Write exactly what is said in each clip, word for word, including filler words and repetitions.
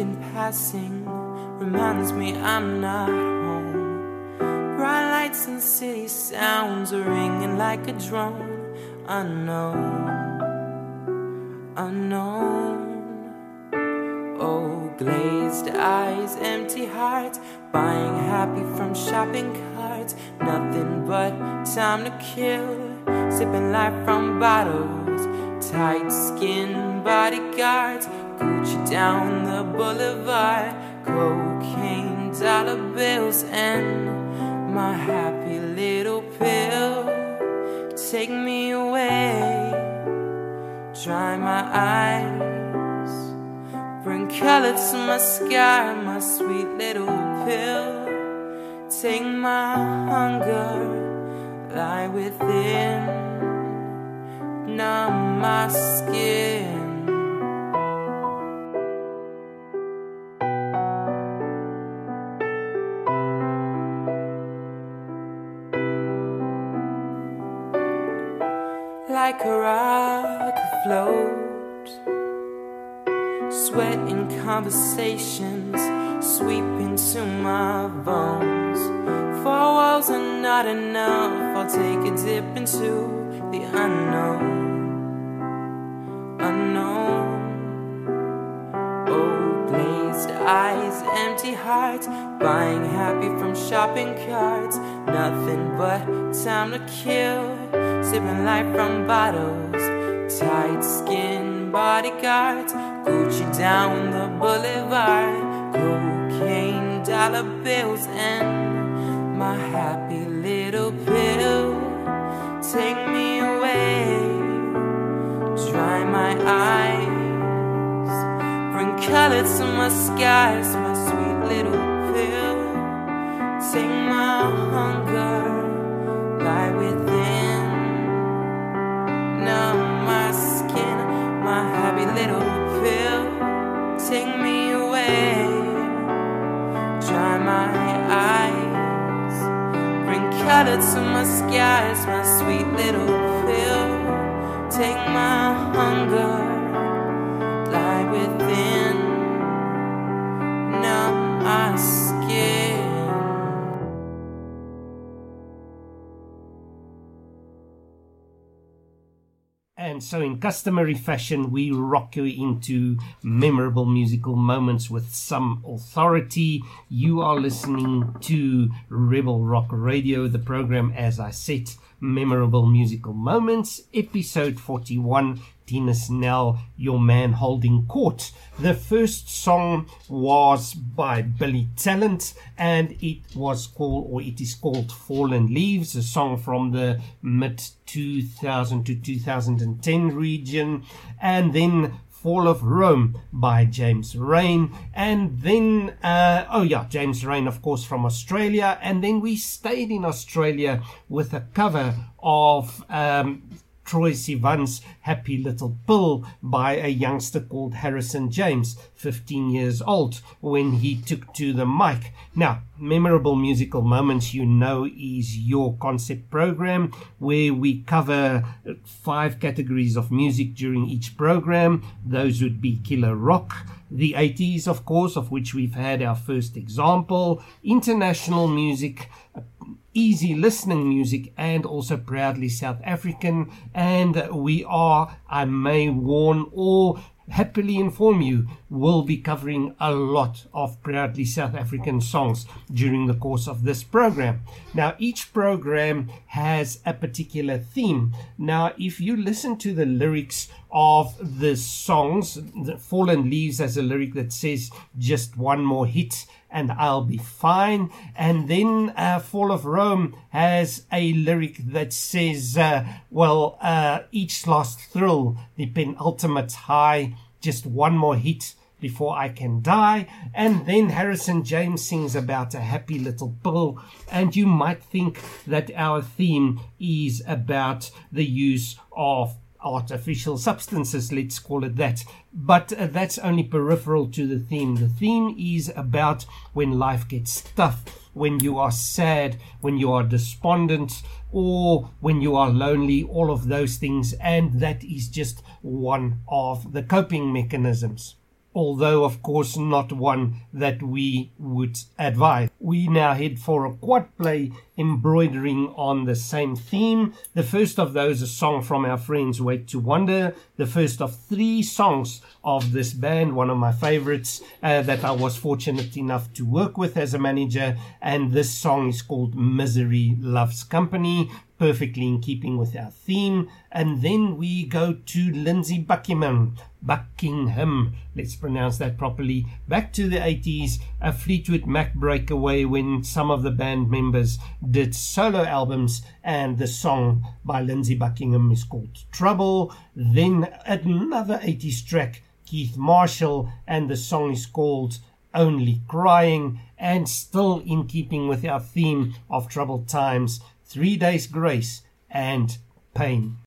in passing reminds me I'm not home. Bright lights and city sounds are ringing like a drone. Unknown, unknown. Oh, glazed eyes, empty hearts, buying happy from shopping carts. Nothing but time to kill, sipping life from bottles. Tight skin bodyguards, Gucci down the boulevard. Cocaine, dollar bills, and my happy little pill. Take me away, dry my eyes, bring color to my sky, my sweet little pill. Take my hunger, lie within, numb my skin. Like a rock afloat, sweat in conversations sweep into my bones. Four walls are not enough, I'll take a dip into the unknown. Eyes, empty hearts, buying happy from shopping carts. Nothing but time to kill, sipping life from bottles. Tight skin bodyguards, Gucci down the boulevard. Cocaine, dollar bills, and my happy little pill. Take me away, dry my eyes, bring color to my skies, my sweet little pill. Take my hunger, lie within, numb my skin, my happy little pill. Take me away, dry my eyes, bring color to my skies, my sweet little pill. Take my hunger, lie within, numb my skin. And so, in customary fashion, we rock you into memorable musical moments with some authority. You are listening to Rebel Rock Radio, the program, as I said, Memorable Musical Moments, episode forty-one. Tina Snell, Your Man Holding Court. The first song was by Billy Talent, and it was called, or it is called, Fallen Leaves, a song from the mid two thousand to two thousand ten region, and then Fall of Rome by James Rain, and then uh, oh yeah James Rain, of course, from Australia. And then we stayed in Australia with a cover of um, Troye Sivan's Happy Little Pill by a youngster called Harrison James, fifteen years old, when he took to the mic. Now, Memorable Musical Moments, you know, is your concept program where we cover five categories of music during each program. Those would be killer rock, the eighties, of course, of which we've had our first example, international music, easy listening music, and also proudly South African. And we are, I may warn or happily inform you, will be covering a lot of proudly South African songs during the course of this program. Now, each program has a particular theme. Now, if you listen to the lyrics of the songs, the Fallen Leaves has a lyric that says, "Just one more hit and I'll be fine." And then uh, Fall of Rome has a lyric that says, uh, well, uh, each last thrill, the penultimate high, just one more hit before I can die. And then Harrison James sings about a happy little pill. And you might think that our theme is about the use of artificial substances, let's call it that, but uh, that's only peripheral to the theme. The theme is about when life gets tough, when you are sad, when you are despondent, or when you are lonely, all of those things, and that is just one of the coping mechanisms. although of course not one that we would advise. We now head for a quad play embroidering on the same theme. The first of those, a song from our friends Wake to Wonder, the first of three songs of this band, one of my favorites uh, that I was fortunate enough to work with as a manager, and this song is called Misery Loves Company, perfectly in keeping with our theme. And then we go to Lindsey Buckingham, Buckingham, let's pronounce that properly, back to the eighties, a Fleetwood Mac breakaway when some of the band members did solo albums, and the song by Lindsey Buckingham is called Trouble. Then another eighties track, Keith Marshall, and the song is called Only Crying, and still in keeping with our theme of troubled times, Three Days Grace and Pain.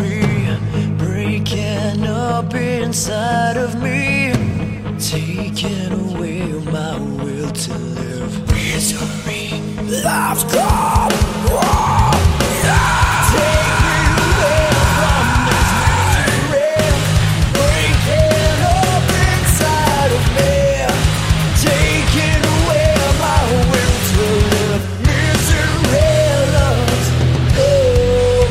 memory breaking up inside of me, taking away my will to live. Misery, life's gone wrong. Take me away from this misery, breaking up inside of me, taking away my will to live. Misery, love's no more.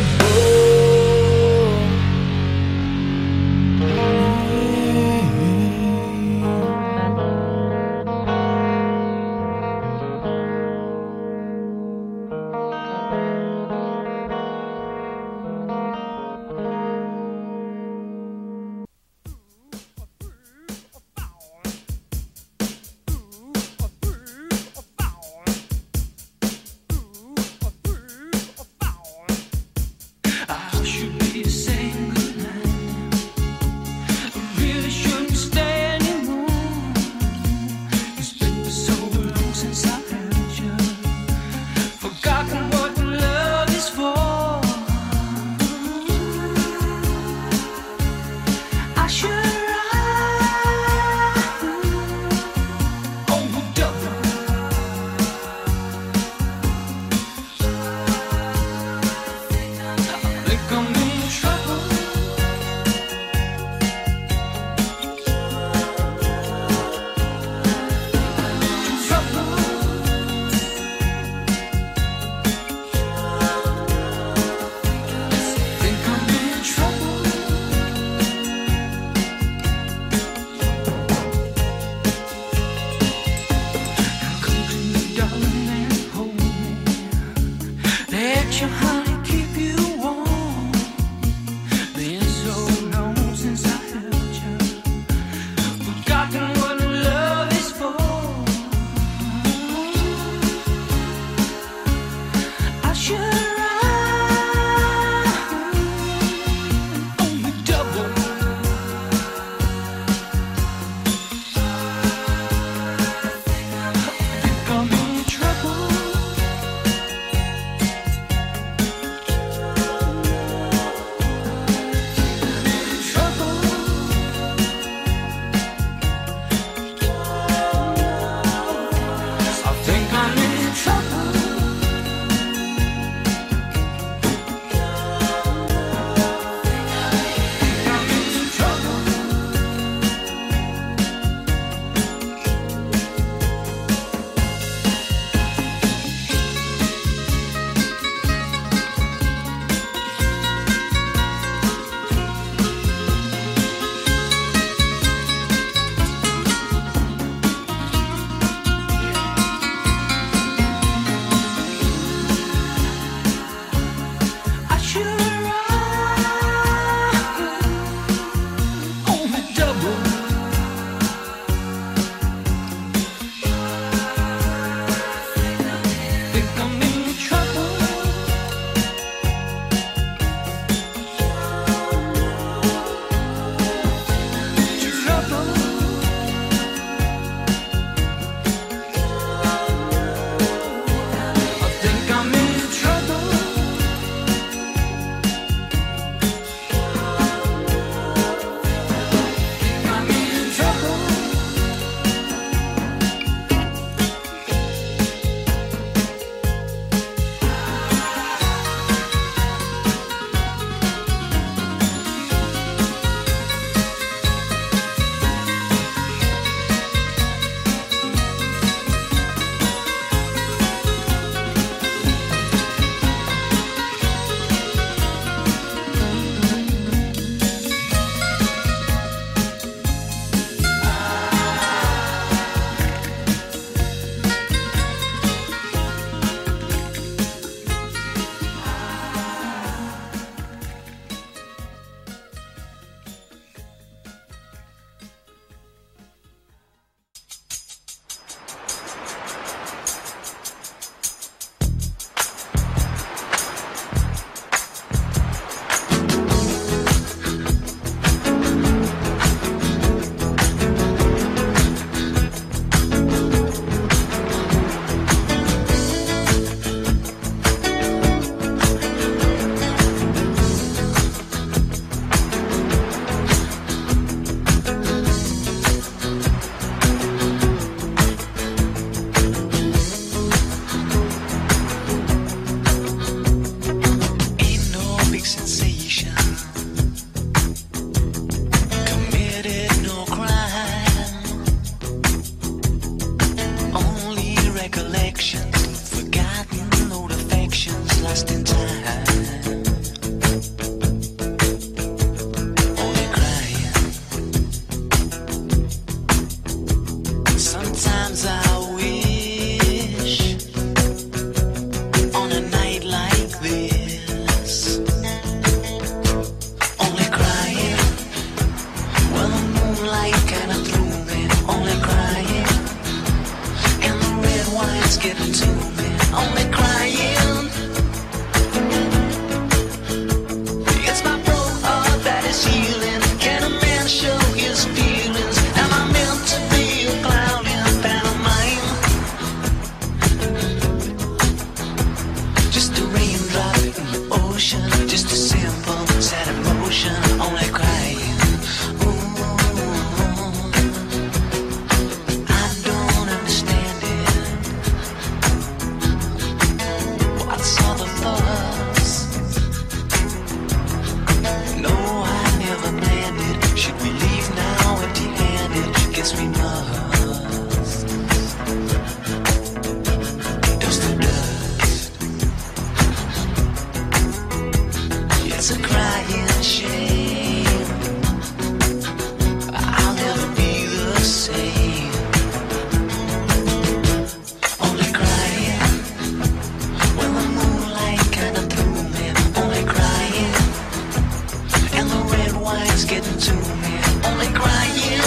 to me, only crying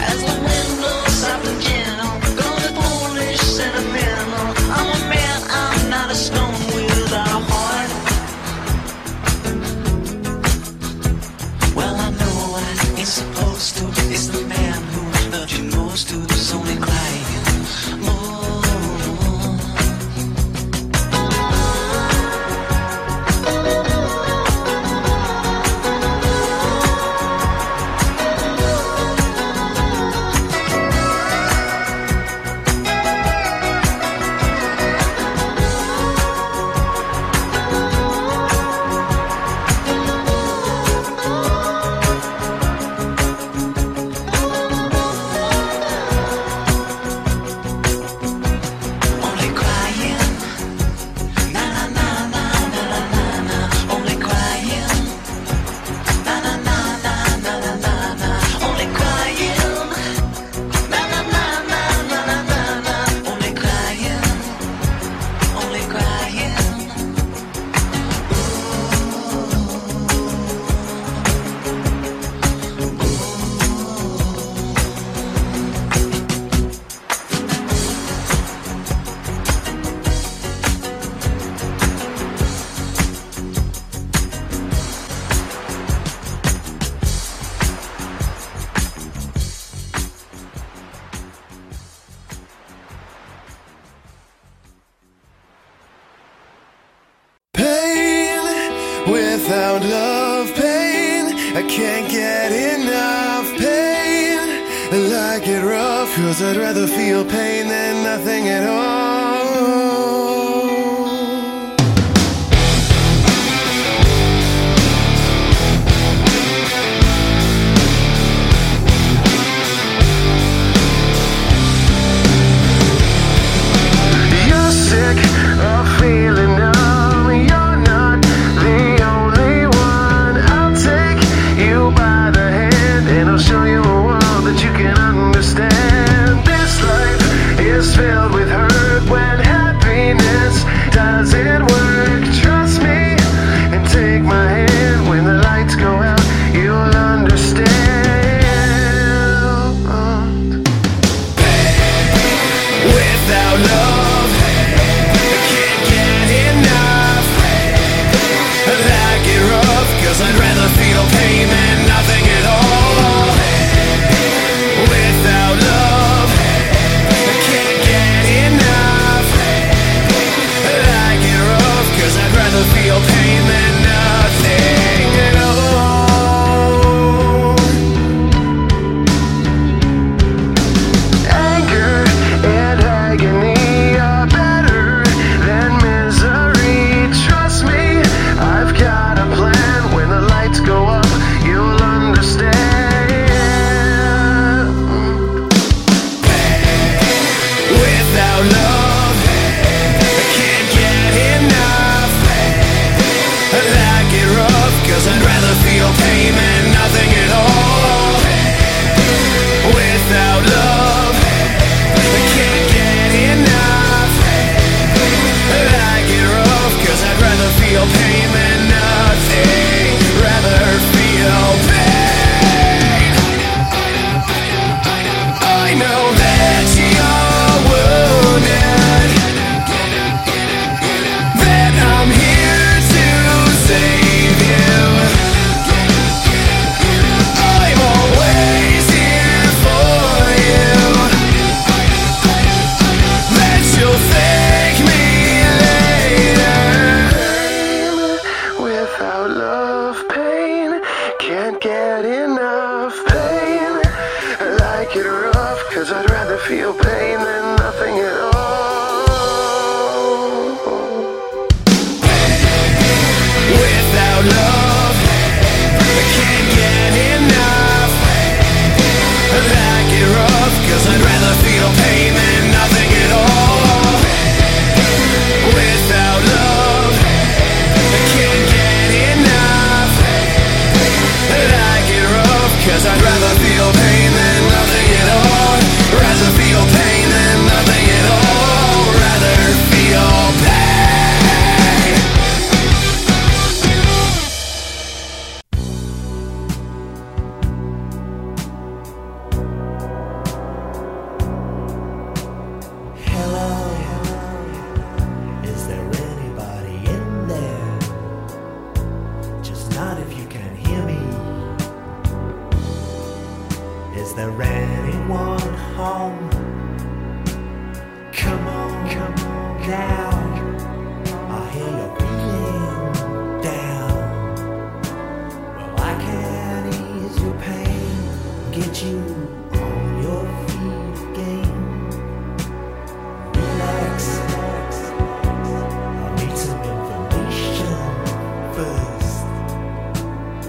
as the windows up again. Gonna foolish, sentimental. I'm a man, I'm not a stone without a heart. Well, I know what it's supposed to. It's the man who loved you most who's only crying. there anyone home? Come on, come on down. I hear you're feeling down. Well, I can ease your pain, get you on your feet again. Relax, I need some information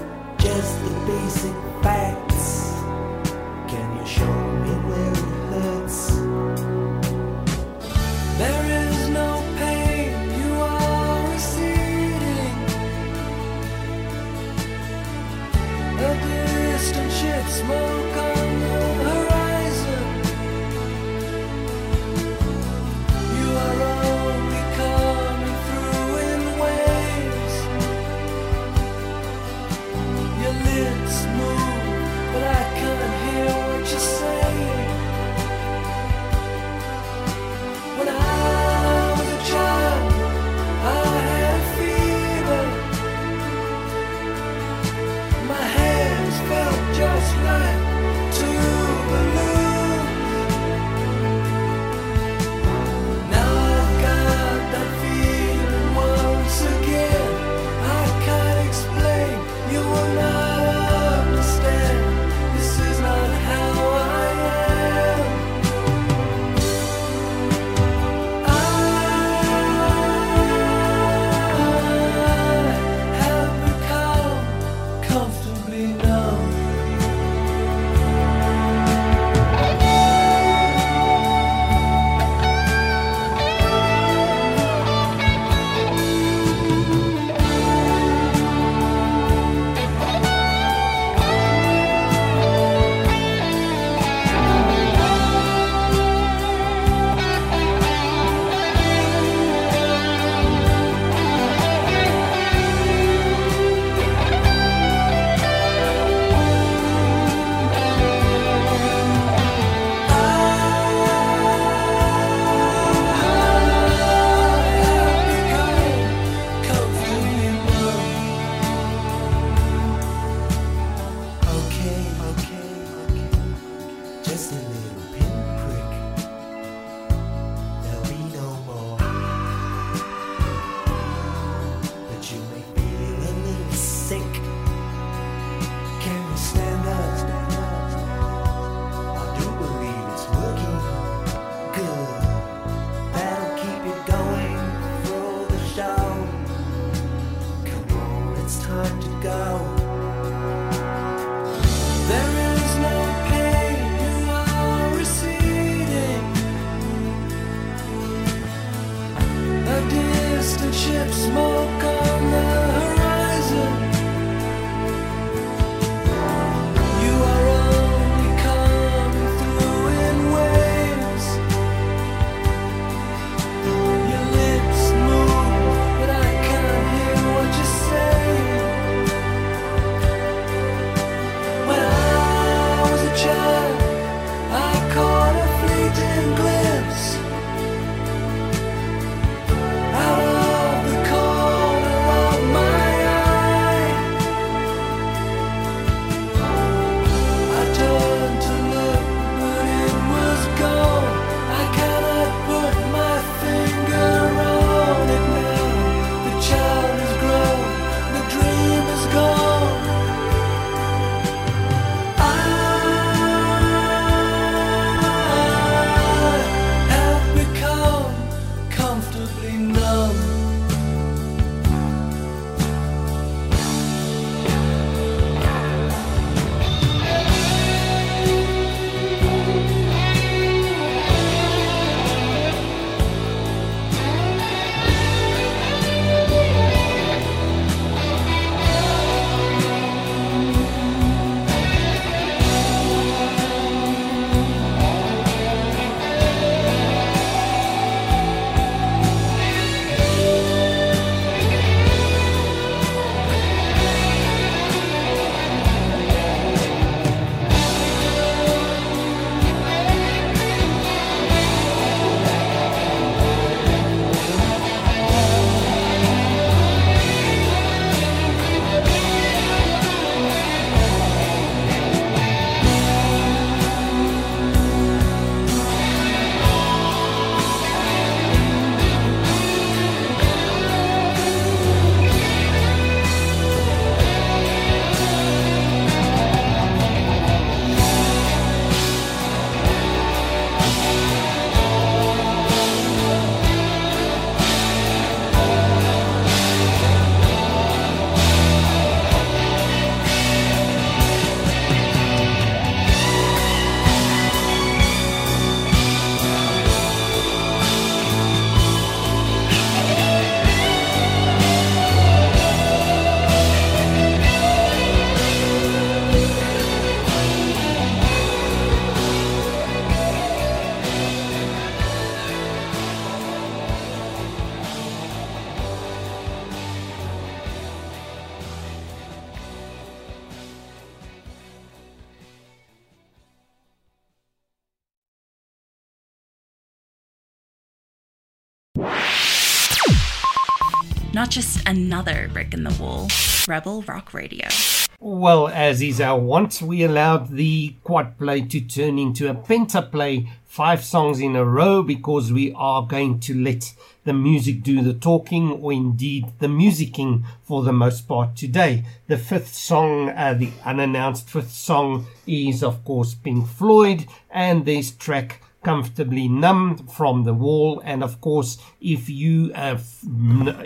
first. Just the basic facts. Smoke on the horizon. You are only coming through in waves. Your lips move, but I can't hear what you're saying. When I was a child, I had fever. My hands felt just like two balloons. Now I've got that feeling once again. I can't explain, you will not understand. This is not how I am. I have become comfortably numb. not just another brick in the wall. Rebel Rock Radio. Well, as is our want, we allowed the quad play to turn into a pentaplay, five songs in a row, because we are going to let the music do the talking, or indeed the musicking for the most part today. The fifth song, uh, the unannounced fifth song, is of course Pink Floyd, and this track Comfortably Numb from The Wall. And of course, if you uh, f-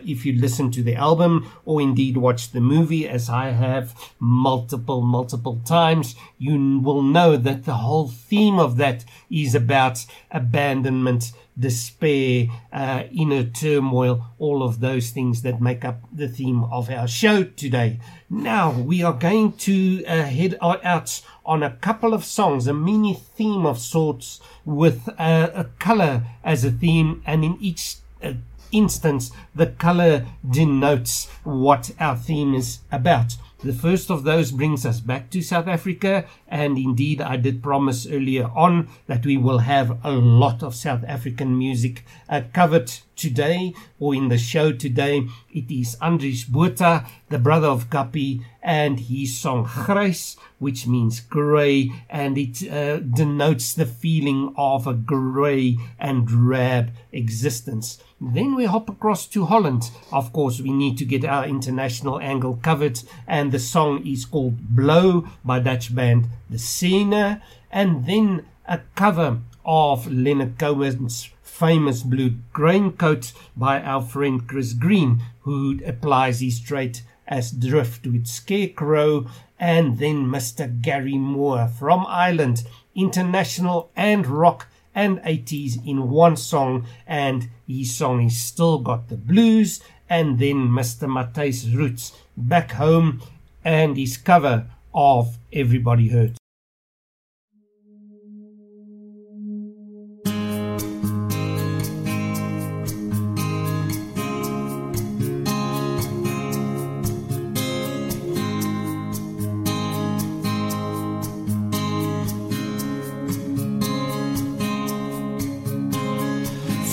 if you listen to the album or indeed watch the movie, as I have multiple multiple times, you will know that the whole theme of that is about abandonment, despair, uh, inner turmoil, all of those things that make up the theme of our show today. Now we are going to uh, head out on a couple of songs, a mini theme of sorts, with uh, a color as a theme, and in each uh, instance the color denotes what our theme is about. The first of those brings us back to South Africa, and indeed I did promise earlier on that we will have a lot of South African music uh, covered today, or in the show today. It is Andries Bota, the brother of Kapi, and his song Grys, which means grey, and it uh, denotes the feeling of a grey and drab existence. Then we hop across to Holland. Of course, we need to get our international angle covered, and the song is called Blow by Dutch band De Siene, and then a cover of Leonard Cohen's famous Blue Raincoat by our friend Chris Green, who applies his trait as Driftwood Scarecrow, and then Mister Gary Moore from Ireland, international and rock and eighties in one song, and his song is Still Got the Blues. And then Mister Mateus Roots, Back Home, and his cover of Everybody Hurts.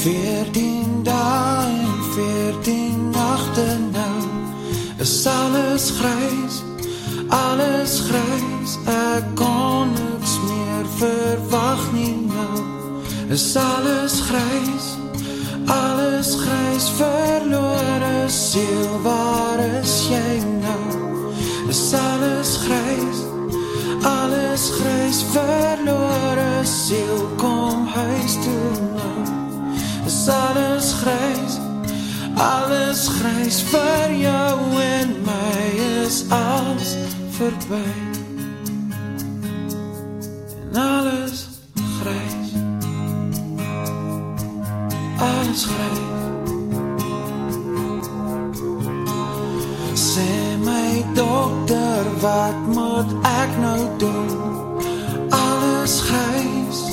Veertien dagen, veertien nachten nou, is alles grijs, alles grijs. Ek kon niks meer verwacht nie nou, is alles grijs, alles grijs. Verlore siel, waar is jy nou? Is alles grijs, alles grijs. Verlore siel, kom huis toe nou. Is alles grijs, alles grijs. Vir jou en my is alles verby, en alles grijs, alles grijs. Sê my dokter, wat moet ek nou doen? Alles grijs,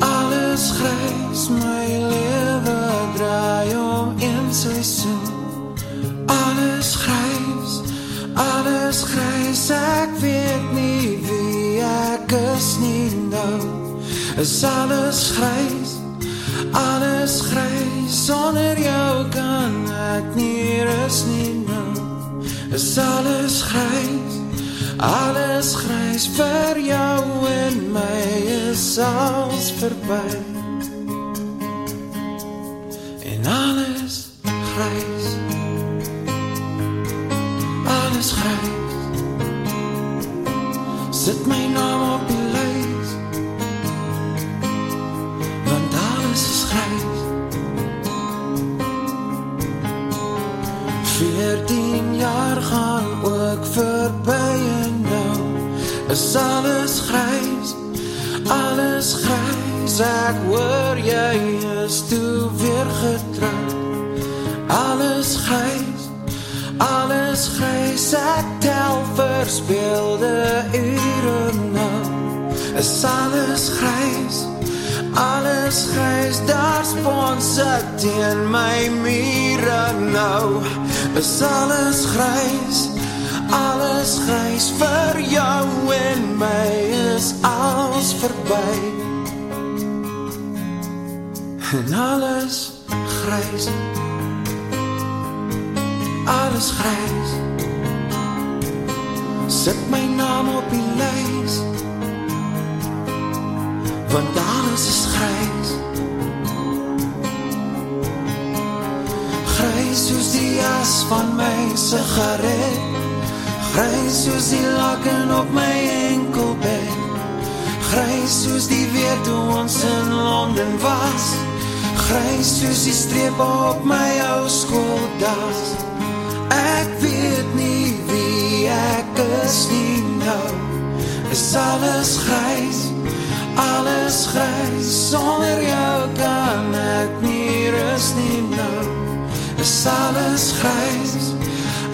alles grijs. My lewe draai om een seisoen. Alles grijs, alles grijs. Ek weet nie wie ek is nie nou. Is alles grijs, alles grijs. Sonder jou kan ek nie rus nie nou. Is alles grijs, alles grijs. Vir jou en my is alles verby, en alles grijs, alles grijs. Sit my naam op die lys, want alles is grijs. Veertien jaar gaan ook verby en nou is alles grijs, alles grijs. Ek hoor jy is toe weer getrouwd. Alles grijs, alles grijs. Ek tel verspeelde ure nou. Is alles grijs, alles grijs. Daar spons ek teen my mure nou. Is alles grijs, alles grijs. Vir jou en my is alles verby, en alles grijs, alles grijs. Zet mijn naam op die lijst, want alles is grijs. Grijs zoals die as van mijn sigaret. Grijs zoals die lakken op mijn enkelbed. Grijs zoals die weer toen ons in Londen was. Grijs soos die strepe op my ou skooldas. Ek weet nie wie ek is nie nou. Is alles grijs, alles grijs. Sonder jou kan ek nie rus nie nou. Is alles grijs,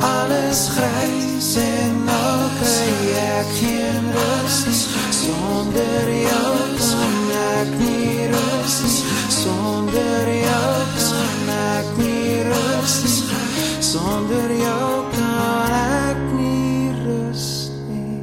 alles grijs. En nou kry ek geen rus nie. Sonder jou kan ek nie rus nie. Sonder jou kan ek nie rus nie. Sonder jou kan ek nie rus nie.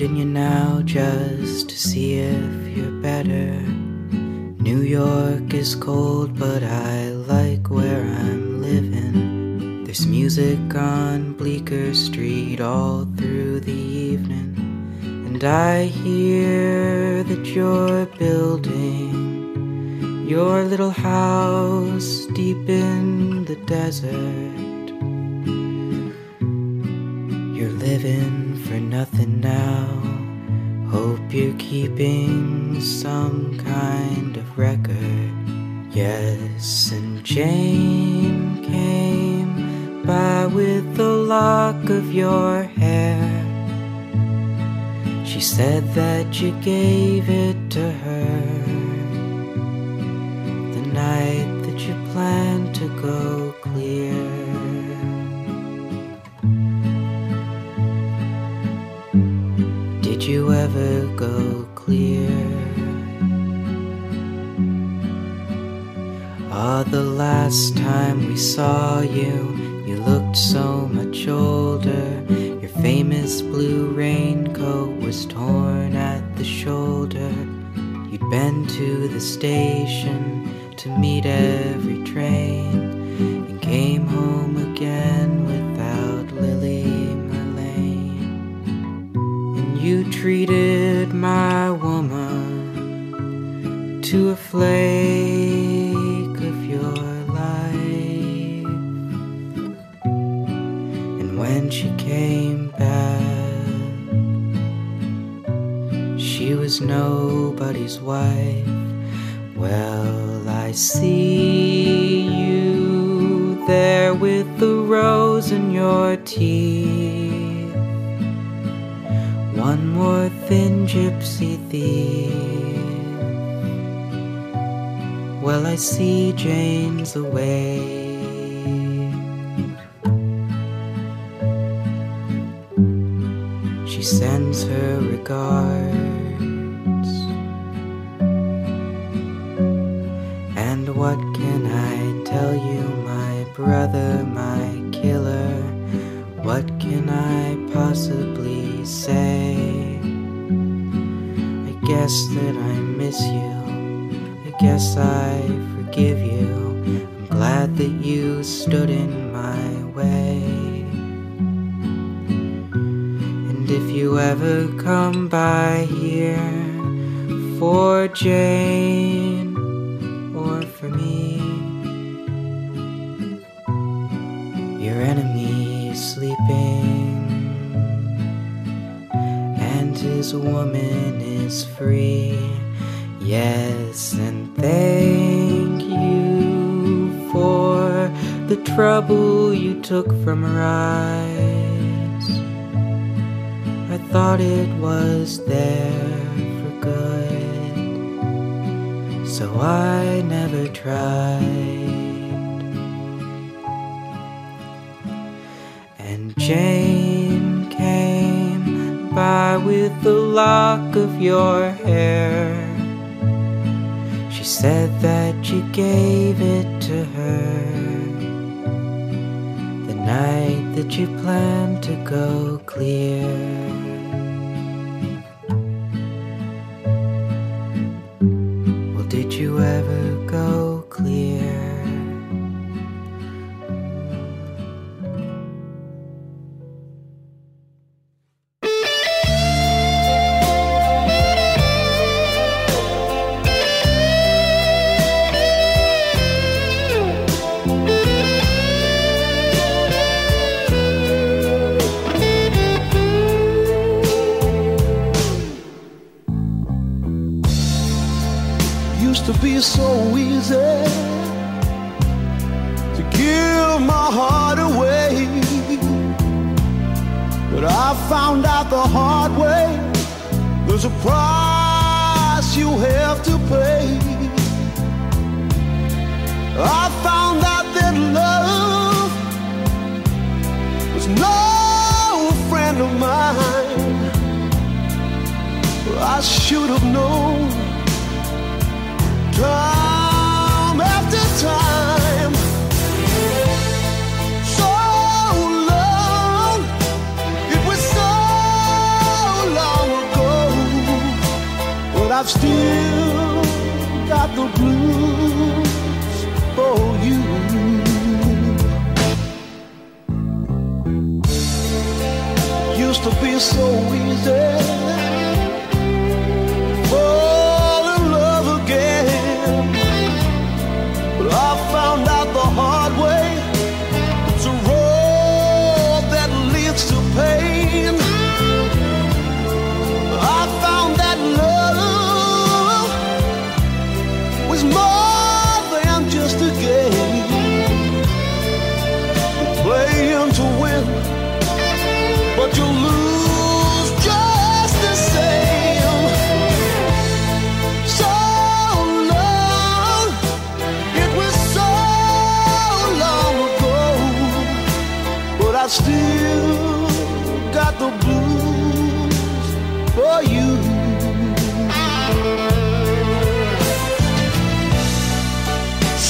in you now just to see if you're better. New York is cold, but I like where I'm living. There's music on Bleecker Street all through the evening, and I hear that you're building your little house deep in the desert. You're living for nothing now. Hope you're keeping some kind of record. Yes, and Jane came by with the lock of your hair. She said that you gave it to her the night that you planned to go clear. Did you ever go clear? Ah, the last time we saw you, you looked so much older. Your famous blue raincoat was torn at the shoulder. You'd been to the station to meet every train, and came home again without Lily. You treated my woman to a flake of your life, and when she came back, she was nobody's wife. Well, I see you there with the rose in your teeth, one more thin gypsy thief. Well, I see Jane's away. She sends her regards, and what can I tell you, my brother, my killer? What can I possibly say? I guess that I miss you. I guess I forgive you. I'm glad that you stood in my way. And if you ever come by here for Jane or for me, your enemy sleeping, and his woman is free. Yes, and thank you for the trouble you took from her eyes. I thought it was there for good, so I never tried. Jane came by with the lock of your hair. She said that you gave it to her the night that you planned to go clear. Well, did you ever go clear? So easy to give my heart away, but I found out the hard way there's a price you have to pay. I found out that love was no friend of mine. I should have known. Time after time, so long, it was so long I've still got the blues for you. Used to be so easy, fall in love again, but I found out the hard way, it's a road that leads to pain. I found that love was more than just a game, playing to win, but you lose just the same. So long, it was so long ago, but I still got the blues for you.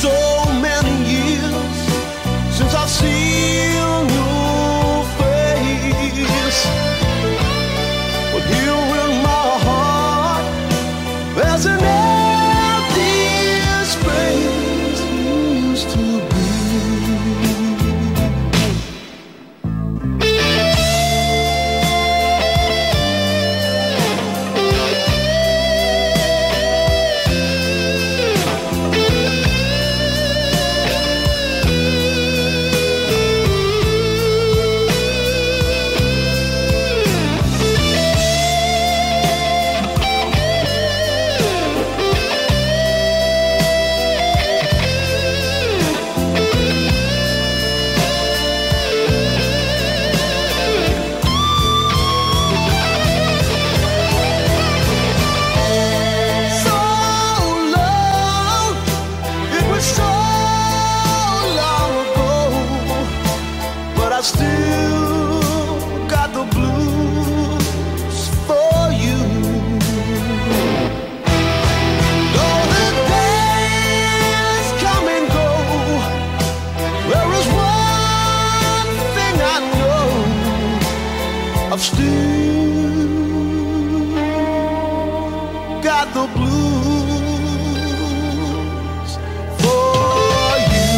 So many years since I've seen your face, but here in my heart there's an empty space used to be. So long, it was so long ago, but I still got the blues for you. Though the days come and go, there is one thing I know, I've still got the blues for you.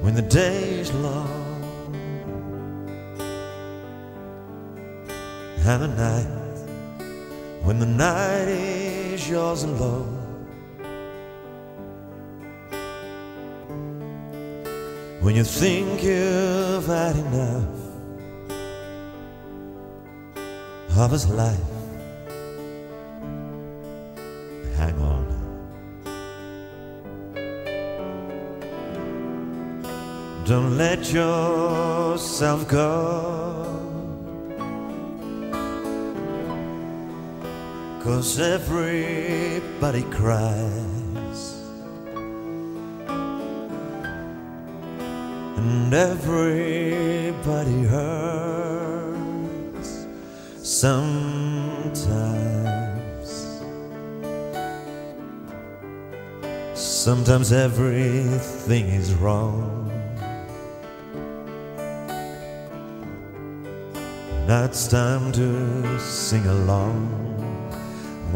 When the day is long and the night, when the night is yours alone, when you think you've had enough of his life, hang on. Don't let yourself go, 'cause everybody cries and everybody hurts sometimes. Sometimes everything is wrong, now it's time to sing along.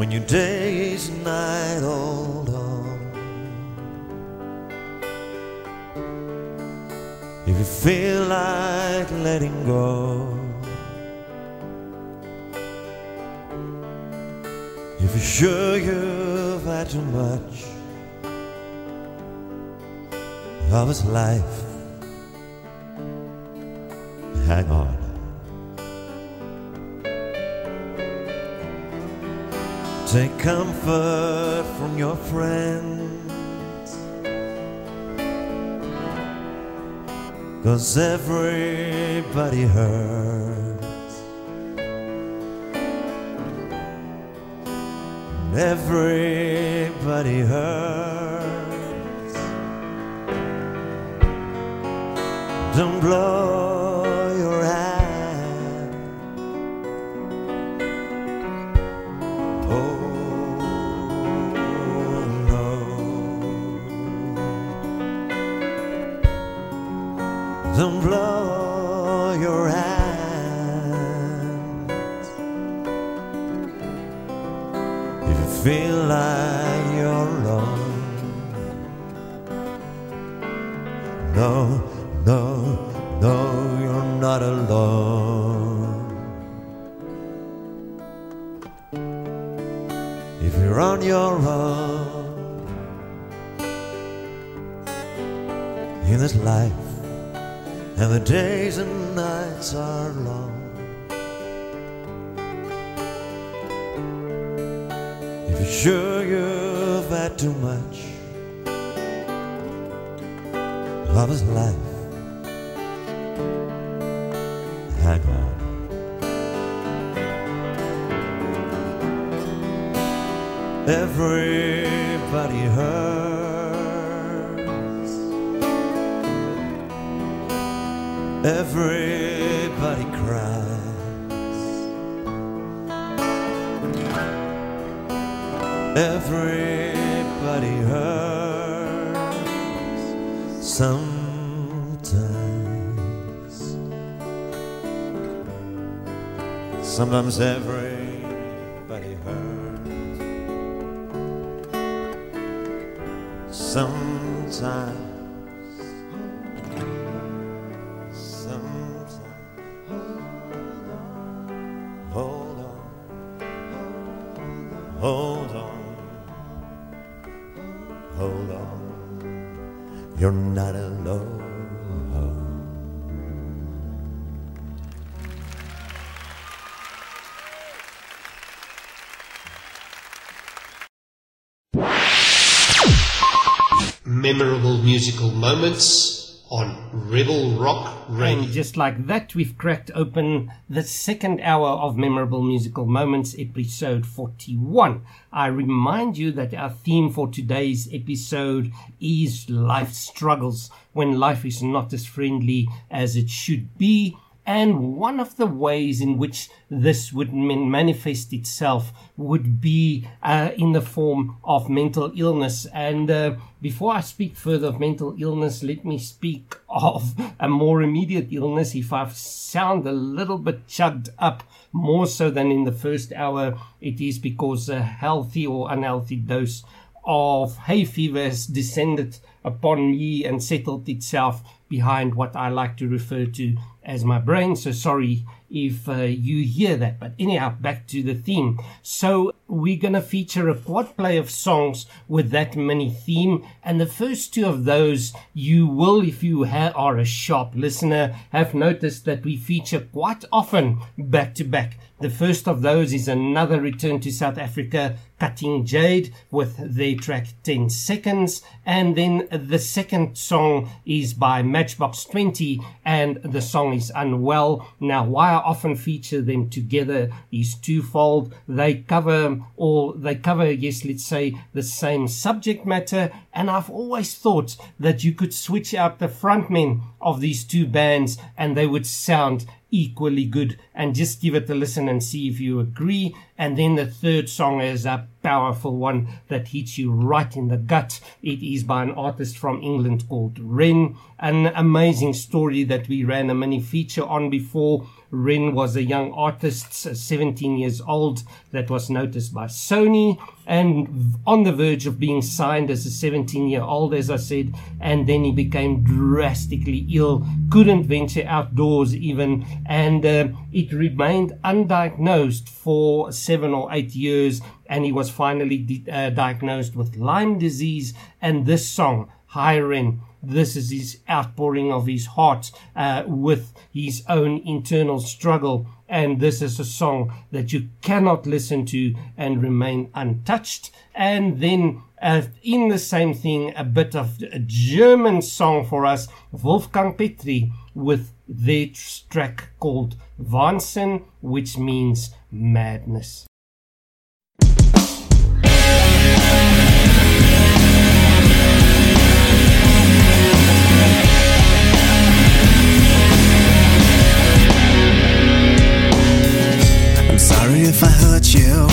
When your day is night old on, if you feel like letting go, if you're sure you've had too much of his life, hang on. Take comfort from your friends, 'cause everybody hurts, and everybody hurts. Don't blow Don't blow your hands if you feel like you're wrong. No, no, no, you're not alone. If you're on your own in this life, and the days and nights are long, if you're sure you've had too much, love is life. Hang on. Everybody hurts, everybody cries, everybody hurts sometimes. Sometimes everybody hurts. Sometimes. Memorable musical moments on Rebel Rock Radio. And just like that, we've cracked open the second hour of Memorable Musical Moments, episode forty-one. I remind you that our theme for today's episode is life struggles, when life is not as friendly as it should be. And one of the ways in which this would manifest itself would be uh, in the form of mental illness. And uh, before I speak further of mental illness, let me speak of a more immediate illness. If I sound a little bit chugged up, more so than in the first hour, it is because a healthy or unhealthy dose of hay fever has descended upon me and settled itself behind what I like to refer to as my brain. So sorry if uh, you hear that. But anyhow, back to the theme. So we're going to feature a quad play of songs with that mini theme. And the first two of those, you will, if you ha- are a sharp listener, have noticed that we feature quite often back to back. The first of those is another return to South Africa, Cutting Jade, with their track ten seconds. And then the second song is by Matchbox twenty, and the song is Unwell. Now, why I often feature them together is twofold. They cover, or they cover, yes, let's say, the same subject matter. And I've always thought that you could switch out the frontmen of these two bands and they would sound equally good. And just give it a listen and see if you agree. And then the third song is a powerful one that hits you right in the gut. It is by an artist from England called Ren. An amazing story that we ran a mini feature on before. Ren was a young artist, seventeen years old, that was noticed by Sony and on the verge of being signed as a seventeen-year-old, as I said, and then he became drastically ill, couldn't venture outdoors even, and uh, it remained undiagnosed for seven or eight years, and he was finally di- uh, diagnosed with Lyme disease, and this song, Hi Ren, This is his outpouring of his heart uh, with his own internal struggle. And this is a song that you cannot listen to and remain untouched. And then uh, in the same thing, a bit of a German song for us, Wolfgang Petri with their track called Wahnsinn, which means madness. Sorry if I hurt you,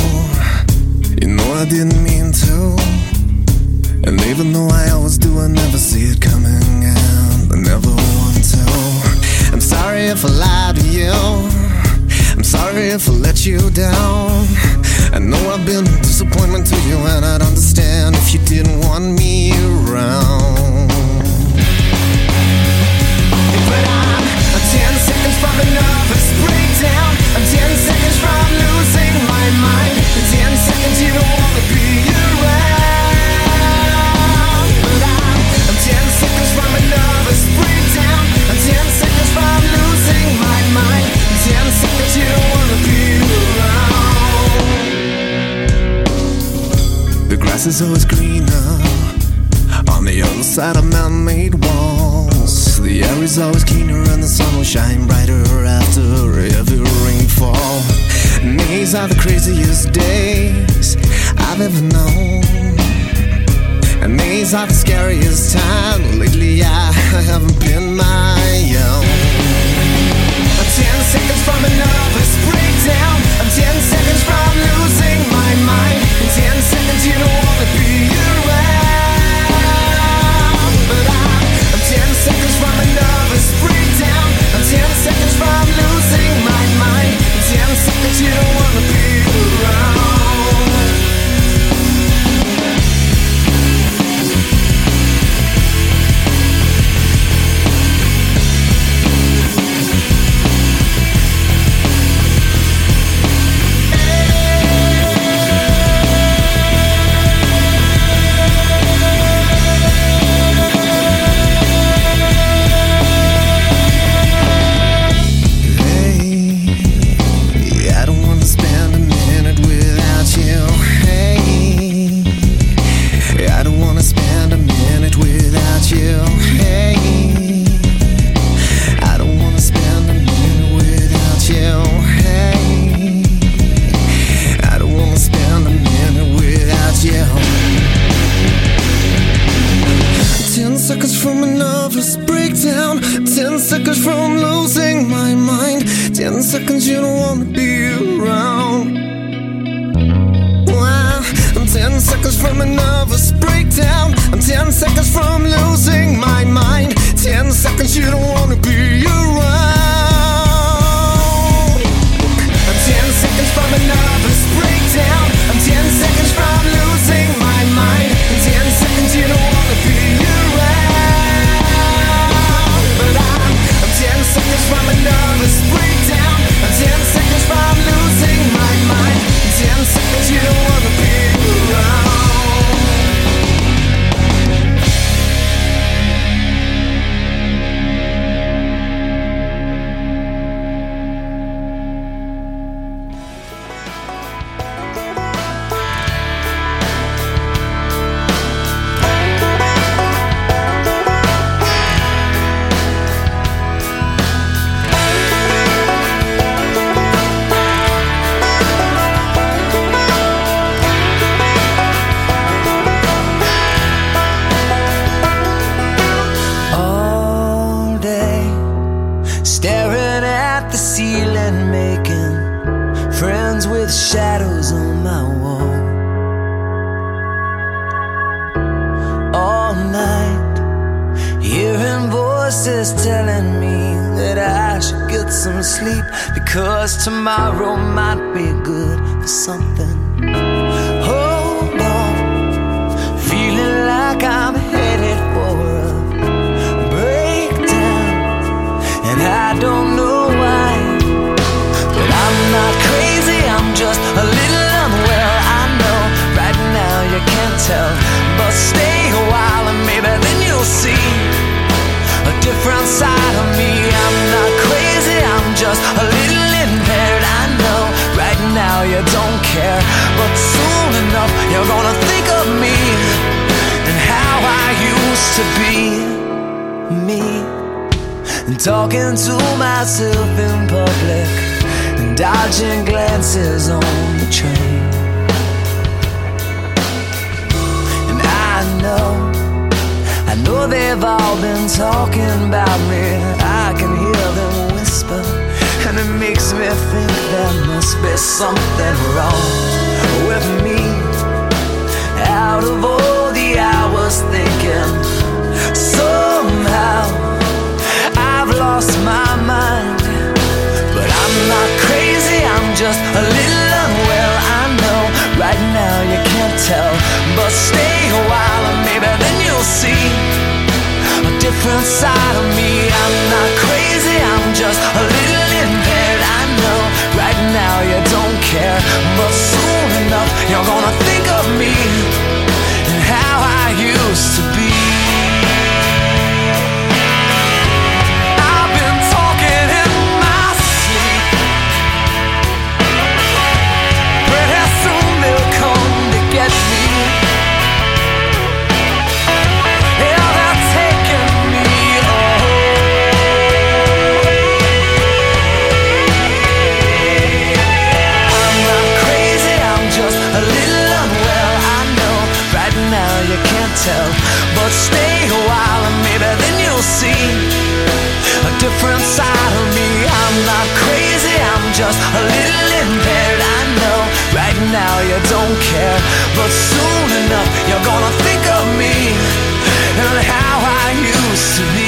you know I didn't mean to. And even though I always do, I never see it coming, and I never want to. I'm sorry if I lied to you, I'm sorry if I let you down. I know I've been a disappointment to you, and I'd understand if you didn't want me around. But I'm, I'm ten seconds from a nervous breakdown. I'm ten seconds from losing my mind. In ten seconds you don't want to be around. But I'm, I'm ten seconds from a nervous breakdown. I'm ten seconds from losing my mind. In ten seconds you don't want to be around. The grass is always greener on the other side of man-made walls. The air is always keener and the sun will shine brighter after every rainfall. And these are the craziest days I've ever known, and these are the scariest times. Lately I haven't been my own. I'm ten seconds from a nervous breakdown. I'm ten seconds from losing my mind. In ten seconds you don't want to be around. But I ten seconds from a nervous breakdown. I'm ten seconds from losing my mind. Ten seconds you don't wanna be see. talking to myself in public and dodging glances on the train. And I know, I know they've all been talking about me. I can hear them whisper, and it makes me think there must be something wrong with me. Out of all the hours thinking, somehow I've lost my mind, but I'm not crazy, I'm just a little unwell. I know right now you can't tell, but stay a while and maybe then you'll see a different side of me. I'm not crazy, I'm just a little impaired. I know right now you don't care, but soon enough you're gonna think of me and how I used to be. But stay a while and maybe then you'll see a different side of me. I'm not crazy, I'm just a little impaired. I know right now you don't care, but soon enough you're gonna think of me and how I used to be.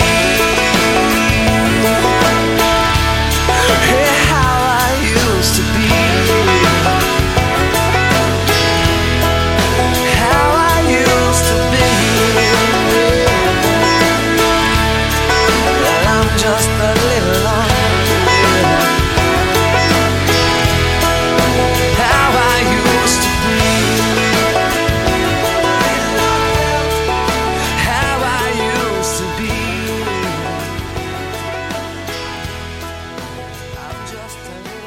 Yeah, how I used to be. Just a little longer, how I used to be, how I used to be. I'm just a little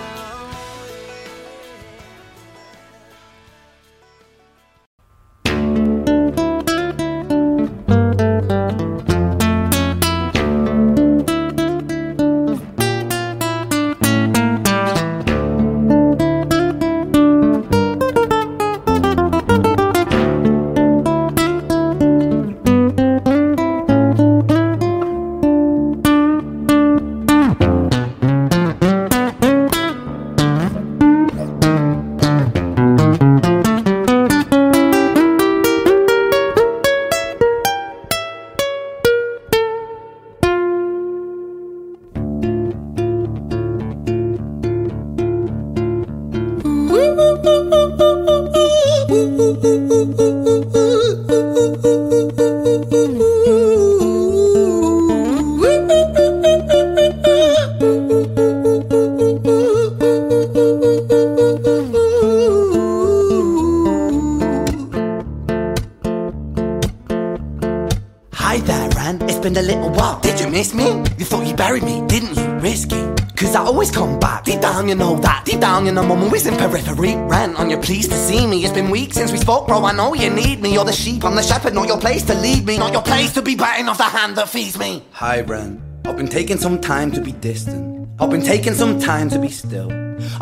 bro, I know you need me. You're the sheep, I'm the shepherd, not your place to lead me, not your place to be biting off the hand that feeds me. Hi, Ren. I've been taking some time to be distant. I've been taking some time to be still.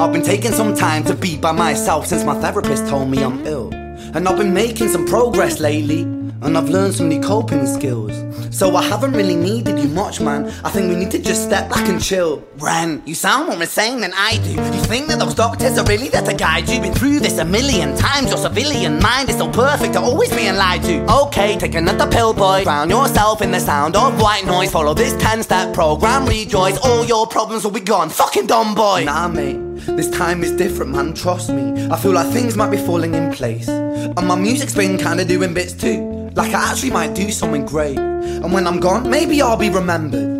I've been taking some time to be by myself since my therapist told me I'm ill. And I've been making some progress lately, and I've learned some new coping skills. So I haven't really needed you much, man. I think we need to just step back and chill. Ren, you sound more insane than I do. You think that those doctors are really there to guide you? You've been through this a million times. Your civilian mind is so perfect to always being lied to. Okay, take another pill, boy. Drown yourself in the sound of white noise. Follow this ten-step program, rejoice. All your problems will be gone. Fucking dumb, boy. Nah, mate. This time is different, man, trust me. I feel like things might be falling in place. And my music's been kinda doing bits too. Like I actually might do something great. And when I'm gone, maybe I'll be remembered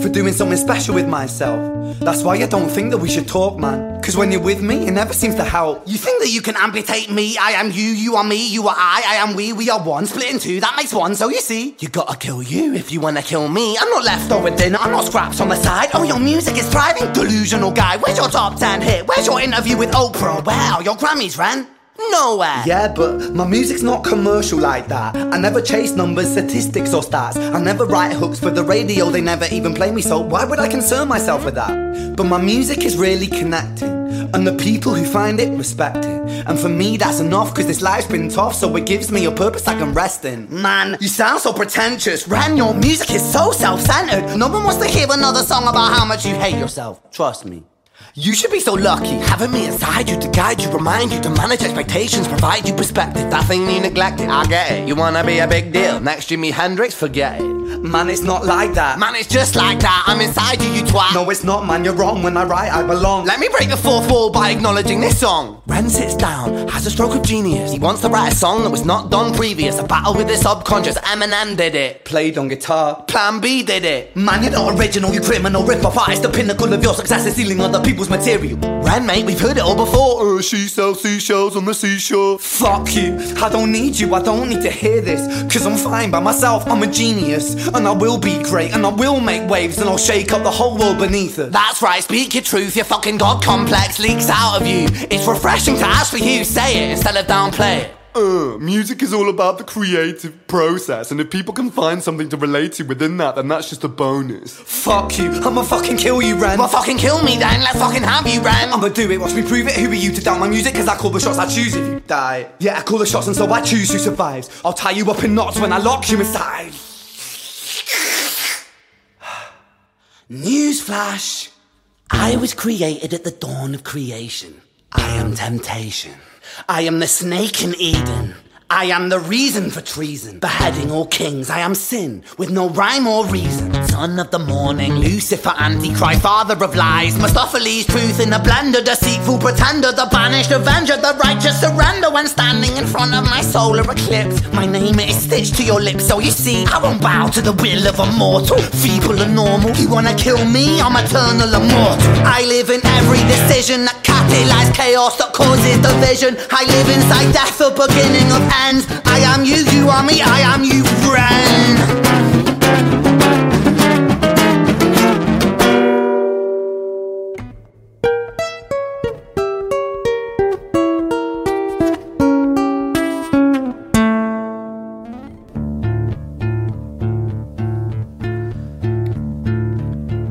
for doing something special with myself. That's why I don't think that we should talk, man. Cause when you're with me, it never seems to help. You think that you can amputate me? I am you, you are me, you are I, I am we, we are one. Split in two, that makes one, so you see. You gotta kill you if you wanna kill me. I'm not leftover dinner, I'm not scraps on the side. Oh, your music is thriving, delusional guy. Where's your top ten hit? Where's your interview with Oprah? Wow, your Grammys, Ren. nowhere. Yeah, but my music's not commercial like that. I never chase numbers, statistics or stats. I never write hooks for the radio, they never even play me, so why would I concern myself with that? But my music is really connecting, and the people who find it respect it. And for me that's enough, cause this life's been tough, so it gives me a purpose I can rest in. Man, you sound so pretentious, Ren, your music is so self-centered. No one wants to hear another song about how much you hate yourself, trust me. You should be so lucky, having me inside you to guide you, remind you to manage expectations, provide you perspective. That thing you neglected, I get it, you wanna be a big deal, next Jimi Hendrix, forget it. Man, it's not like that. Man, it's just like that, I'm inside you, you twat. No, it's not, man, you're wrong, when I write, I belong. Let me break the fourth wall by acknowledging this song. Ren sits down, has a stroke of genius. He wants to write a song that was not done previous. A battle with the subconscious, Eminem did it. Played on guitar, Plan B did it. Man, you're not original, you criminal rip-off artist. The pinnacle of your success is stealing other people's material. Ren, mate, we've heard it all before. Uh, she sells seashells on the seashore. Fuck you, I don't need you, I don't need to hear this, cause I'm fine by myself, I'm a genius. And I will be great, and I will make waves, and I'll shake up the whole world beneath us. That's right, speak your truth, your fucking god complex leaks out of you. It's refreshing to ask for you, say it, instead of downplay it. Uh, music is all about the creative process, and if people can find something to relate to within that, then that's just a bonus. Fuck you, I'ma fucking kill you, Ren. Well, fucking kill me then, let's fucking have you, Ren. I'ma do it, watch me prove it, who are you to doubt my music? Cause I call the shots, I choose if you die. Yeah, I call the shots and so I choose who survives. I'll tie you up in knots when I lock you inside. Newsflash! I was created at the dawn of creation. I am temptation. I am the snake in Eden. I am the reason for treason, beheading all kings. I am sin, with no rhyme or reason. Son of the morning, Lucifer, Antichrist, father of lies, Mephistopheles, truth in a blender, deceitful pretender, the banished avenger, the righteous surrender. When standing in front of my solar eclipse, my name is stitched to your lips, so you see I won't bow to the will of a mortal, feeble and normal. You wanna kill me? I'm eternal and mortal. I live in every decision that catalyzes chaos, that causes division. I live inside death, the beginning of end. I am you, you are me, I am you, Ren.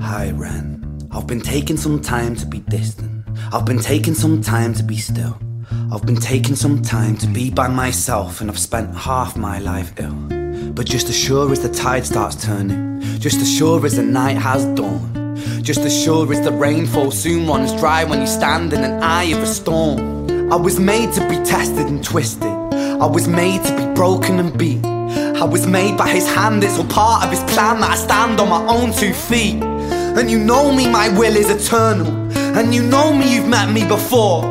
Hi, Ren. I've been taking some time to be distant. I've been taking some time to be still. I've been taking some time to be by myself, and I've spent half my life ill. But just as sure as the tide starts turning, just as sure as the night has dawned, just as sure as the rainfall soon runs dry when you stand in an eye of a storm. I was made to be tested and twisted. I was made to be broken and beat. I was made by his hand, it's all part of his plan that I stand on my own two feet. And you know me, my will is eternal. And you know me, you've met me before.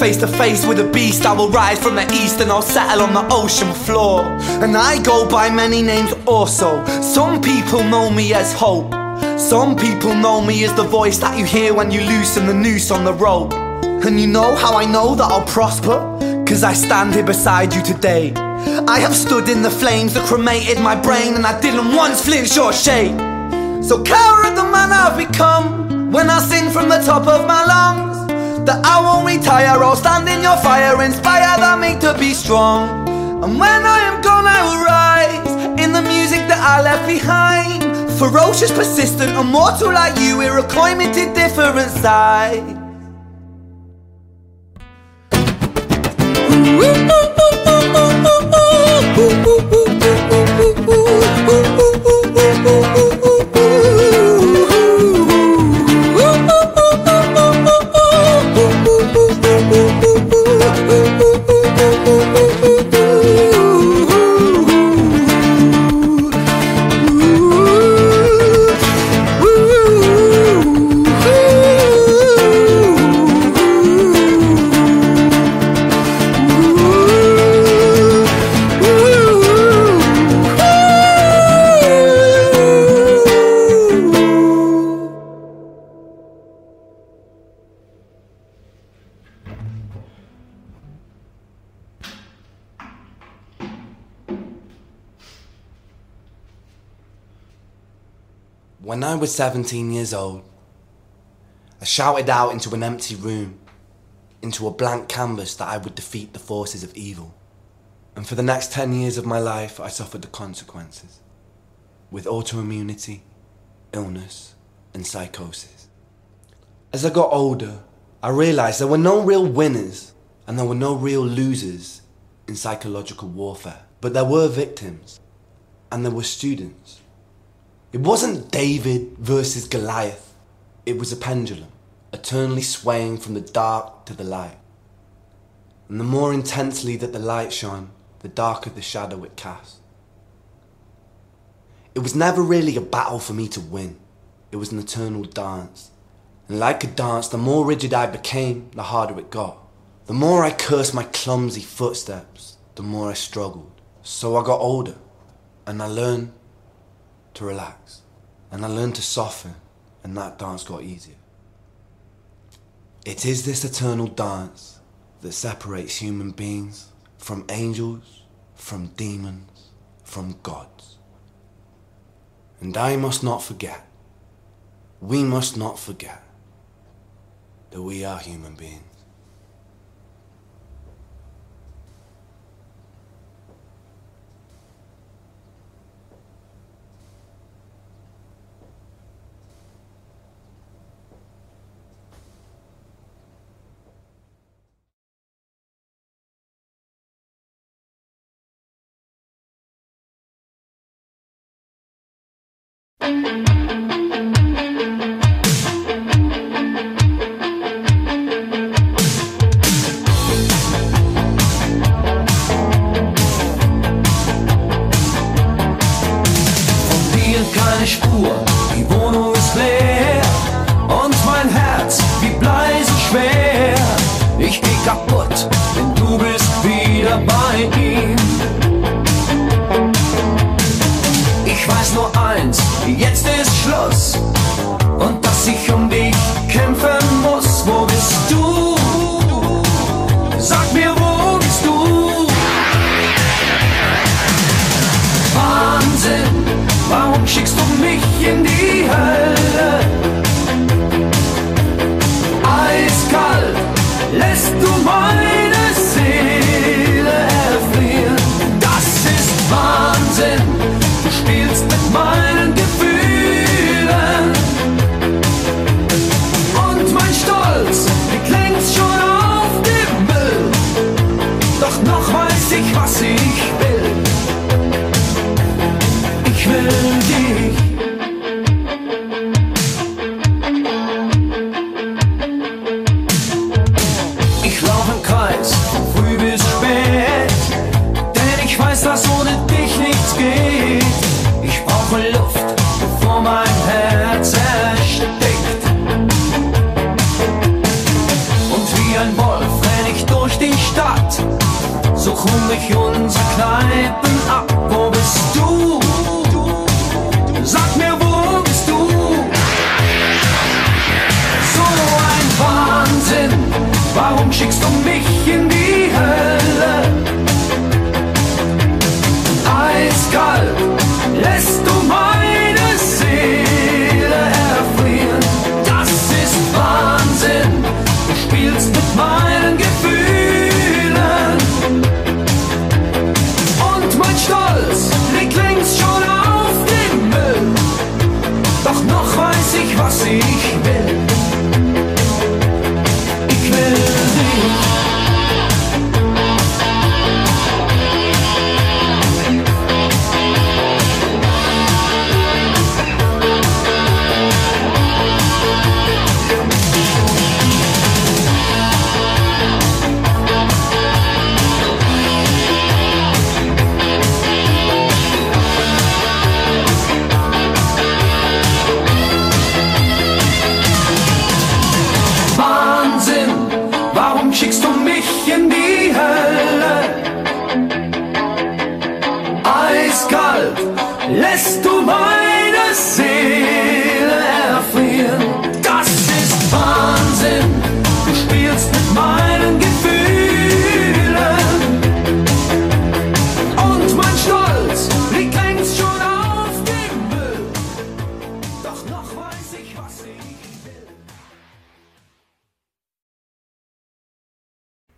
Face to face with a beast, I will rise from the east and I'll settle on the ocean floor. And I go by many names also. Some people know me as hope. Some people know me as the voice that you hear when you loosen the noose on the rope. And you know how I know that I'll prosper? Cause I stand here beside you today. I have stood in the flames that cremated my brain, and I didn't once flinch or shake. So cower at the man I've become when I sing from the top of my lungs, that I won't retire, I'll stand in your fire, inspire that make to be strong. And when I am gone I will rise, in the music that I left behind. Ferocious, persistent, immortal like you, we're acclimated to different sides. When I was seventeen years old, I shouted out into an empty room. into a blank canvas that I would defeat the forces of evil. And for the next ten years of my life, I suffered the consequences, with autoimmunity, illness, and psychosis. As I got older, I realized there were no real winners and there were no real losers in psychological warfare. But there were victims, and there were students. It wasn't David versus Goliath. It was a pendulum, eternally swaying from the dark to the light. And the more intensely that the light shone, the darker the shadow it cast. It was never really a battle for me to win. It was an eternal dance. And like a dance, the more rigid I became, the harder it got. The more I cursed my clumsy footsteps, the more I struggled. So I got older, and I learned to relax. And I learned to soften, and that dance got easier. It is this eternal dance that separates human beings from angels, from demons, from gods. And I must not forget, we must not forget, that we are human beings. Was ich will, ich will dich.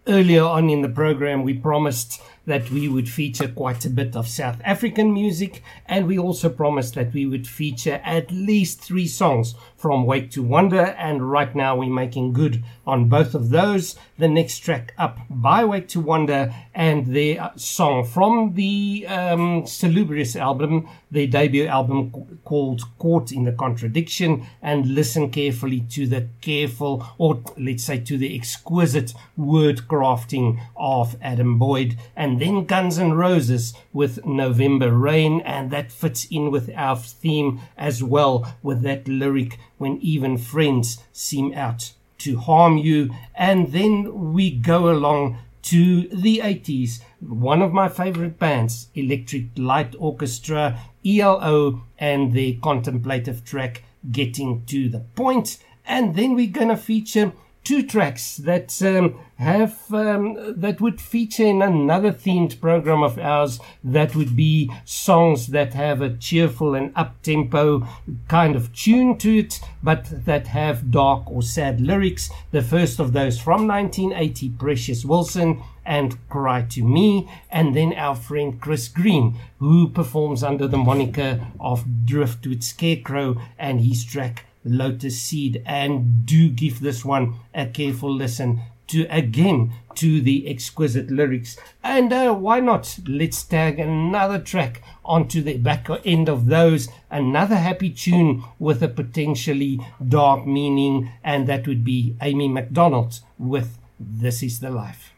earlier on in the program, we promised that we would feature quite a bit of South African music, and we also promised that we would feature at least three songs from Wake to Wonder, and right now we're making good on both of those. The next track up by Wake to Wonder and their song from the um, Salubrious album, their debut album called Caught in the Contradiction, and listen carefully to the careful, or let's say to the exquisite word crafting of Adam Boyd. And And then Guns N' Roses with November Rain, and that fits in with our theme as well, with that lyric, when even friends seem out to harm you. And then we go along to the eighties, one of my favorite bands, Electric Light Orchestra, E L O, and their contemplative track, Getting to the Point. And then we're going to feature two tracks that um, have um, that would feature in another themed program of ours. That would be songs that have a cheerful and up-tempo kind of tune to it, but that have dark or sad lyrics. The first of those from nineteen eighty, Precious Wilson and Cry to Me, and then our friend Chris Green, who performs under the moniker of Driftwood Scarecrow, and his track Lotus Seed. And do give this one a careful listen to again to the exquisite lyrics, and uh, why not let's tag another track onto the back end of those, another happy tune with a potentially dark meaning, and that would be Amy McDonald with This Is the Life.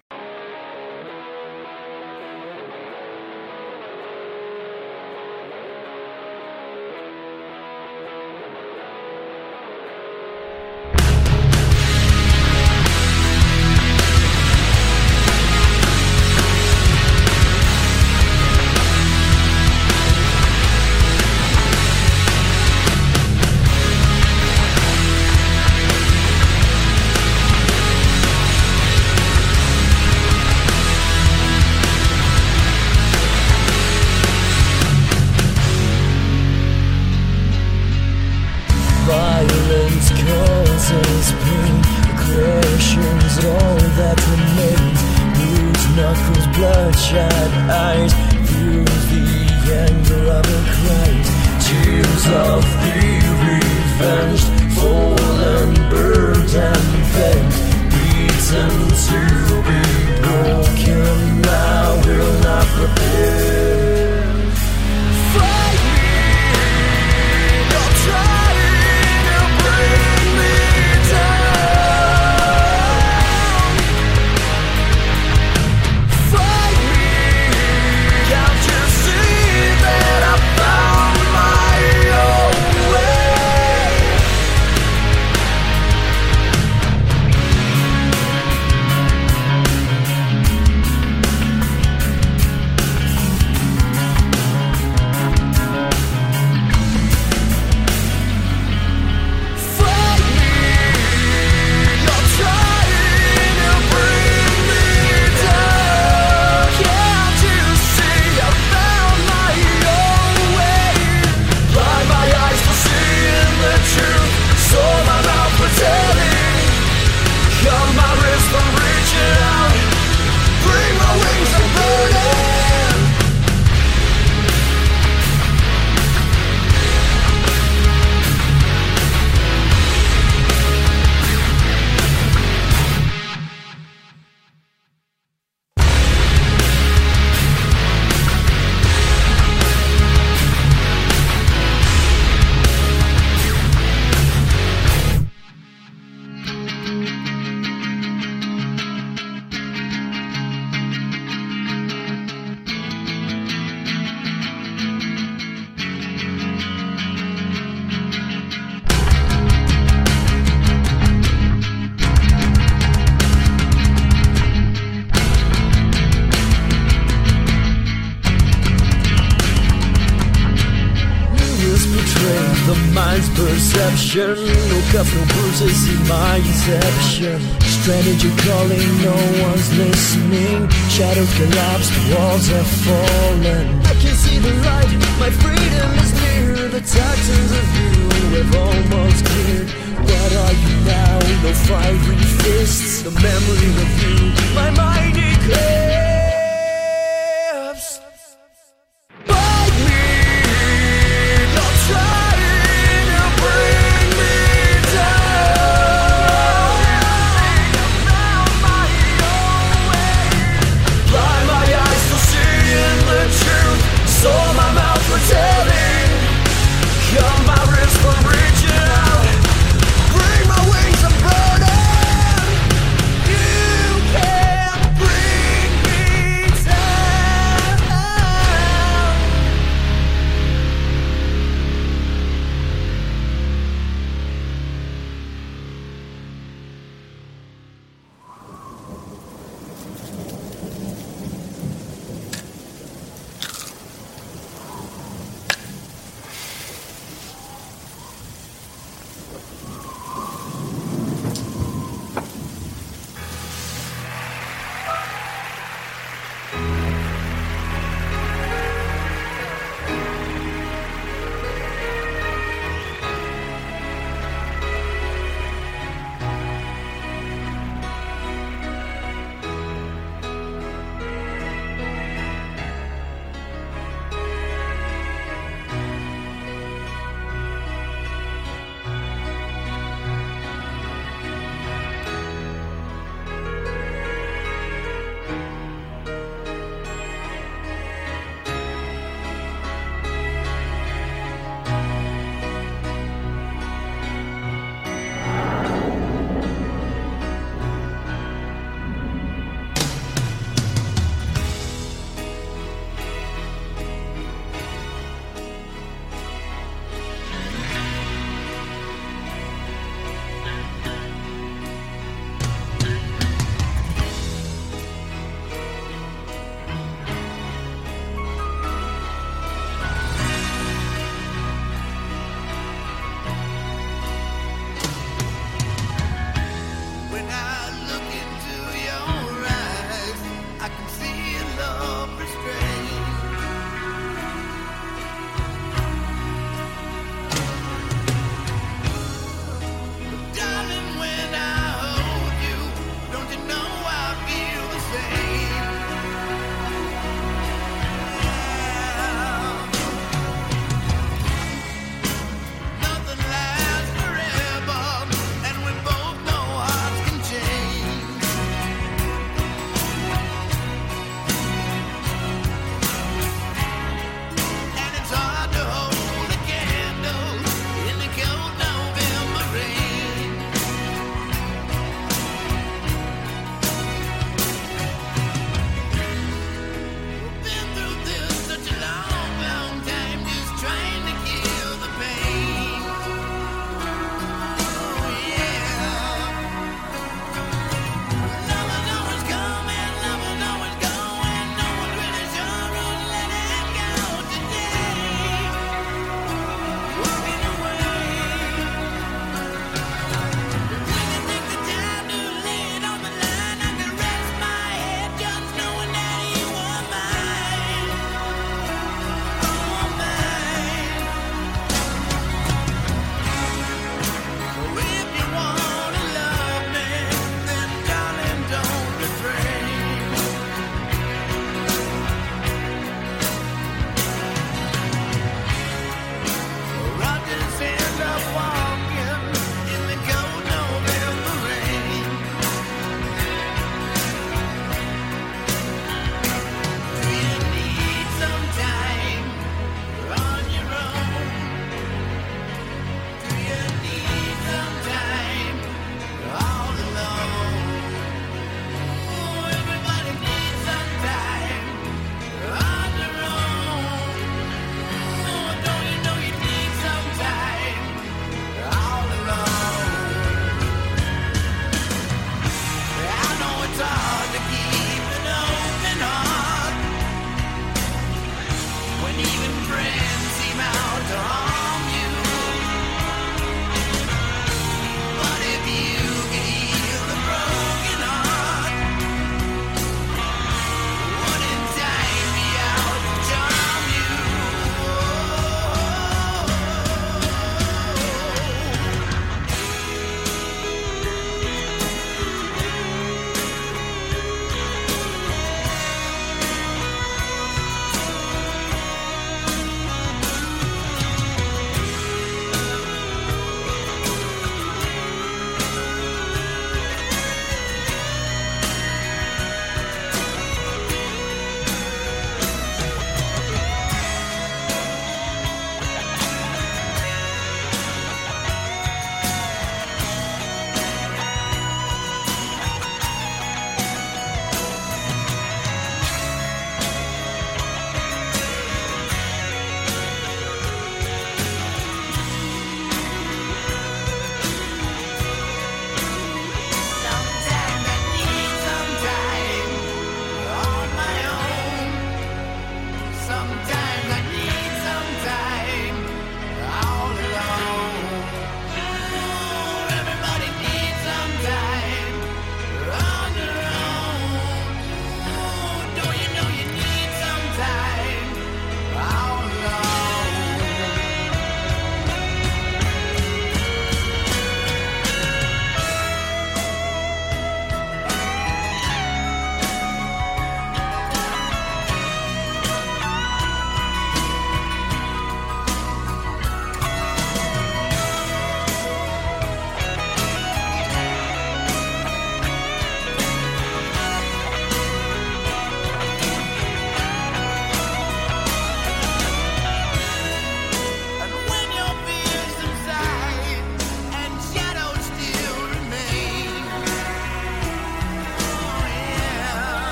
No cuff, no bruises in my inception. Strategy calling, no one's listening. Shadows collapse, walls have fallen. I can see the light, my freedom is near. The toxins of you have almost cleared. What are you now? No fiery fists, the memory of you, my mind.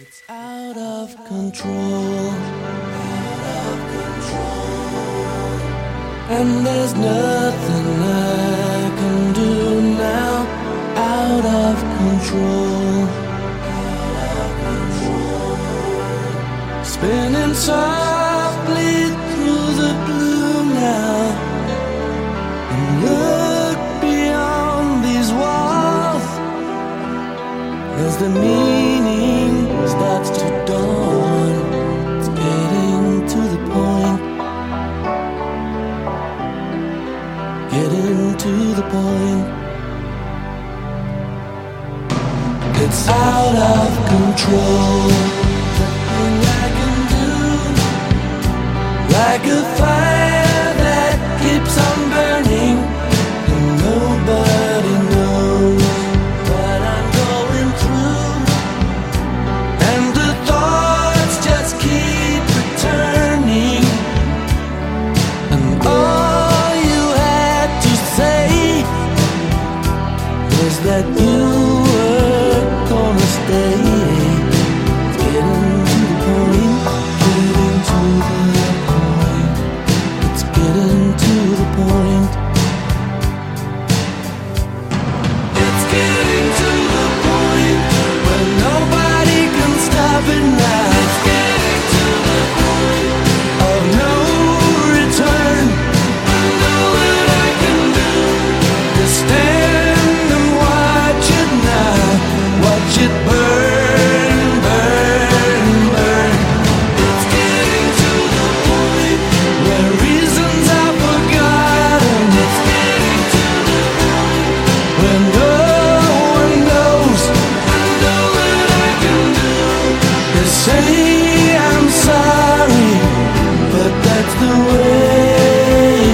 It's out of control, out of control, and there's nothing I can do now. Out of control, out of control, spinning softly through the blue now, and look beyond these walls as the meaning starts to dawn. It's getting to the point, getting to the point. It's out of control. Nothing I can do, like a fire that keeps on burning, and nobody knows what I'm going through, and the thoughts just keep returning, and all you had to say was that you were gonna stay. It's getting to the point, getting to the point. It's getting to the point. It's getting to the point where nobody can stop it now. It's getting to the point of no return. I know what I can do to stand and watch it now. Watch it burn, burn, burn. It's getting to the point where reasons are forgotten. It's getting to the point where no one knows. I know what I can do. They say I'm sorry, but that's the way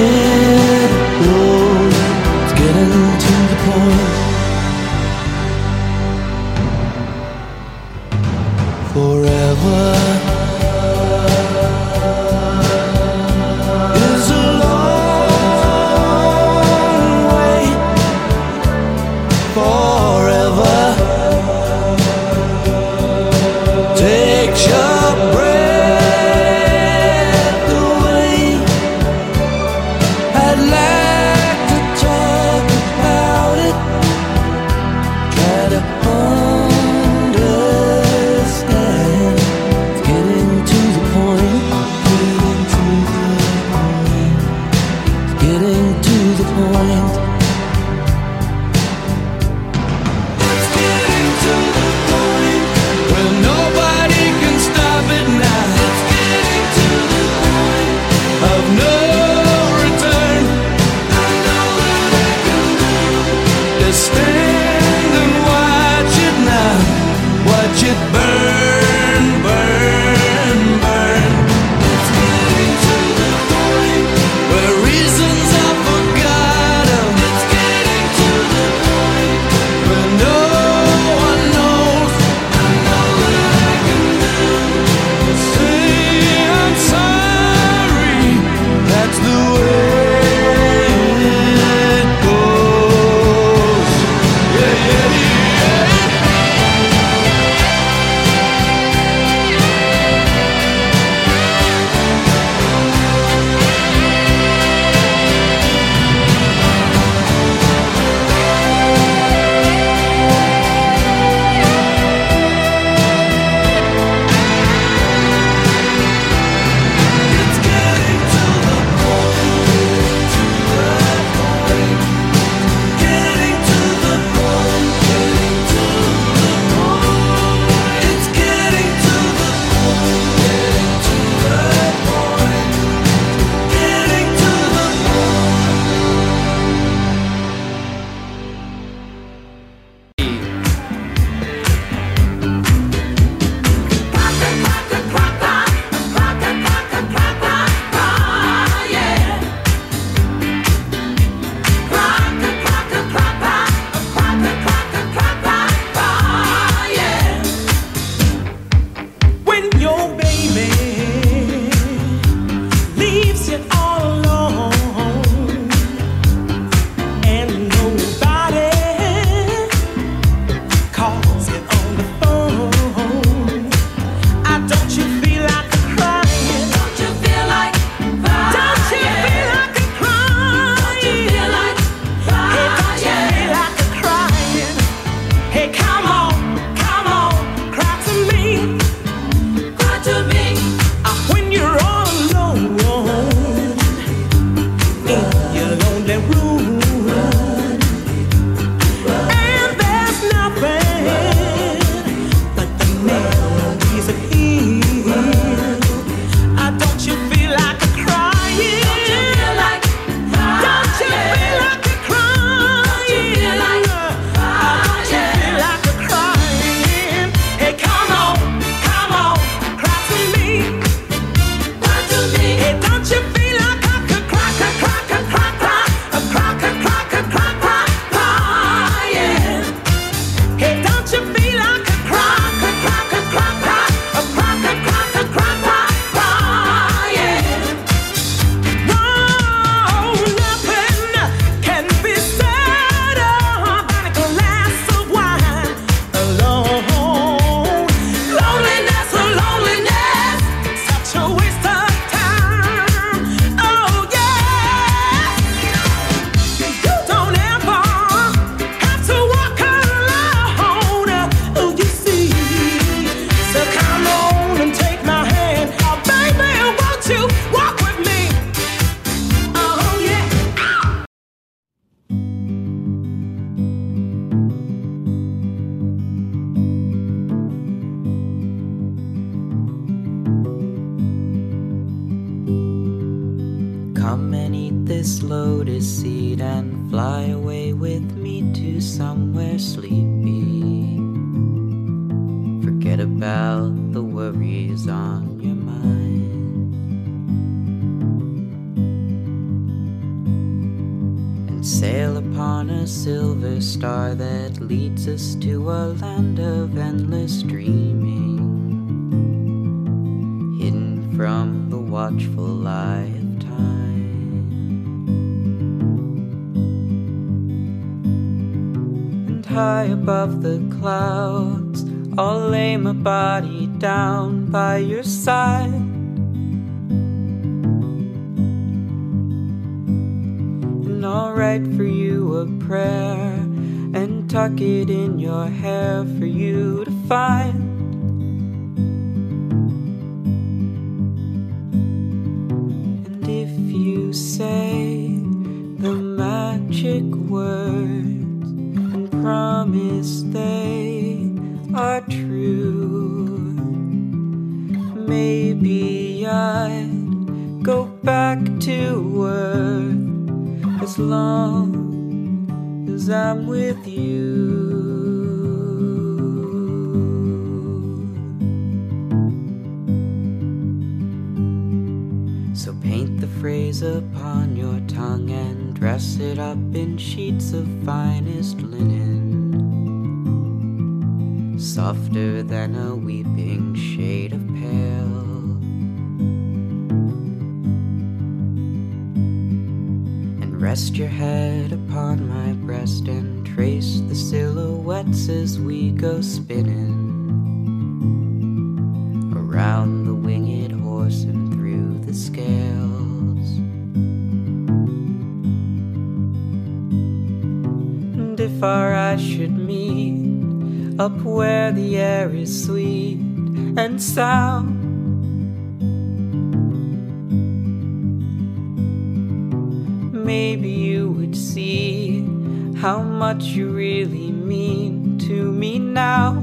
it goes. It's getting to the point. Forever is a long way. Forever takes your breath away. I'd like to talk about it, try to understand. It's getting to the point, getting to the point, getting to the point. is slow to seed and fly away with me to somewhere sleepy. Forget about the worries on your mind, and sail upon a silver star that leads us to a land of endless dreaming, hidden from the watchful eye of time. High above the clouds, I'll lay my body down by your side. And I'll write for you a prayer and tuck it in your hair for you to find. And if you say the magic word, promise they are true, maybe I'd go back to Earth as long as I'm with you. So paint the phrase upon your tongue and dress it up in sheets of finest linen, softer than a weeping shade of pale, and rest your head upon my breast and trace the silhouettes as we go spinning around the winged horse and through the scales. And if our eyes should meet up where the air is sweet and sound, maybe you would see how much you really mean to me now.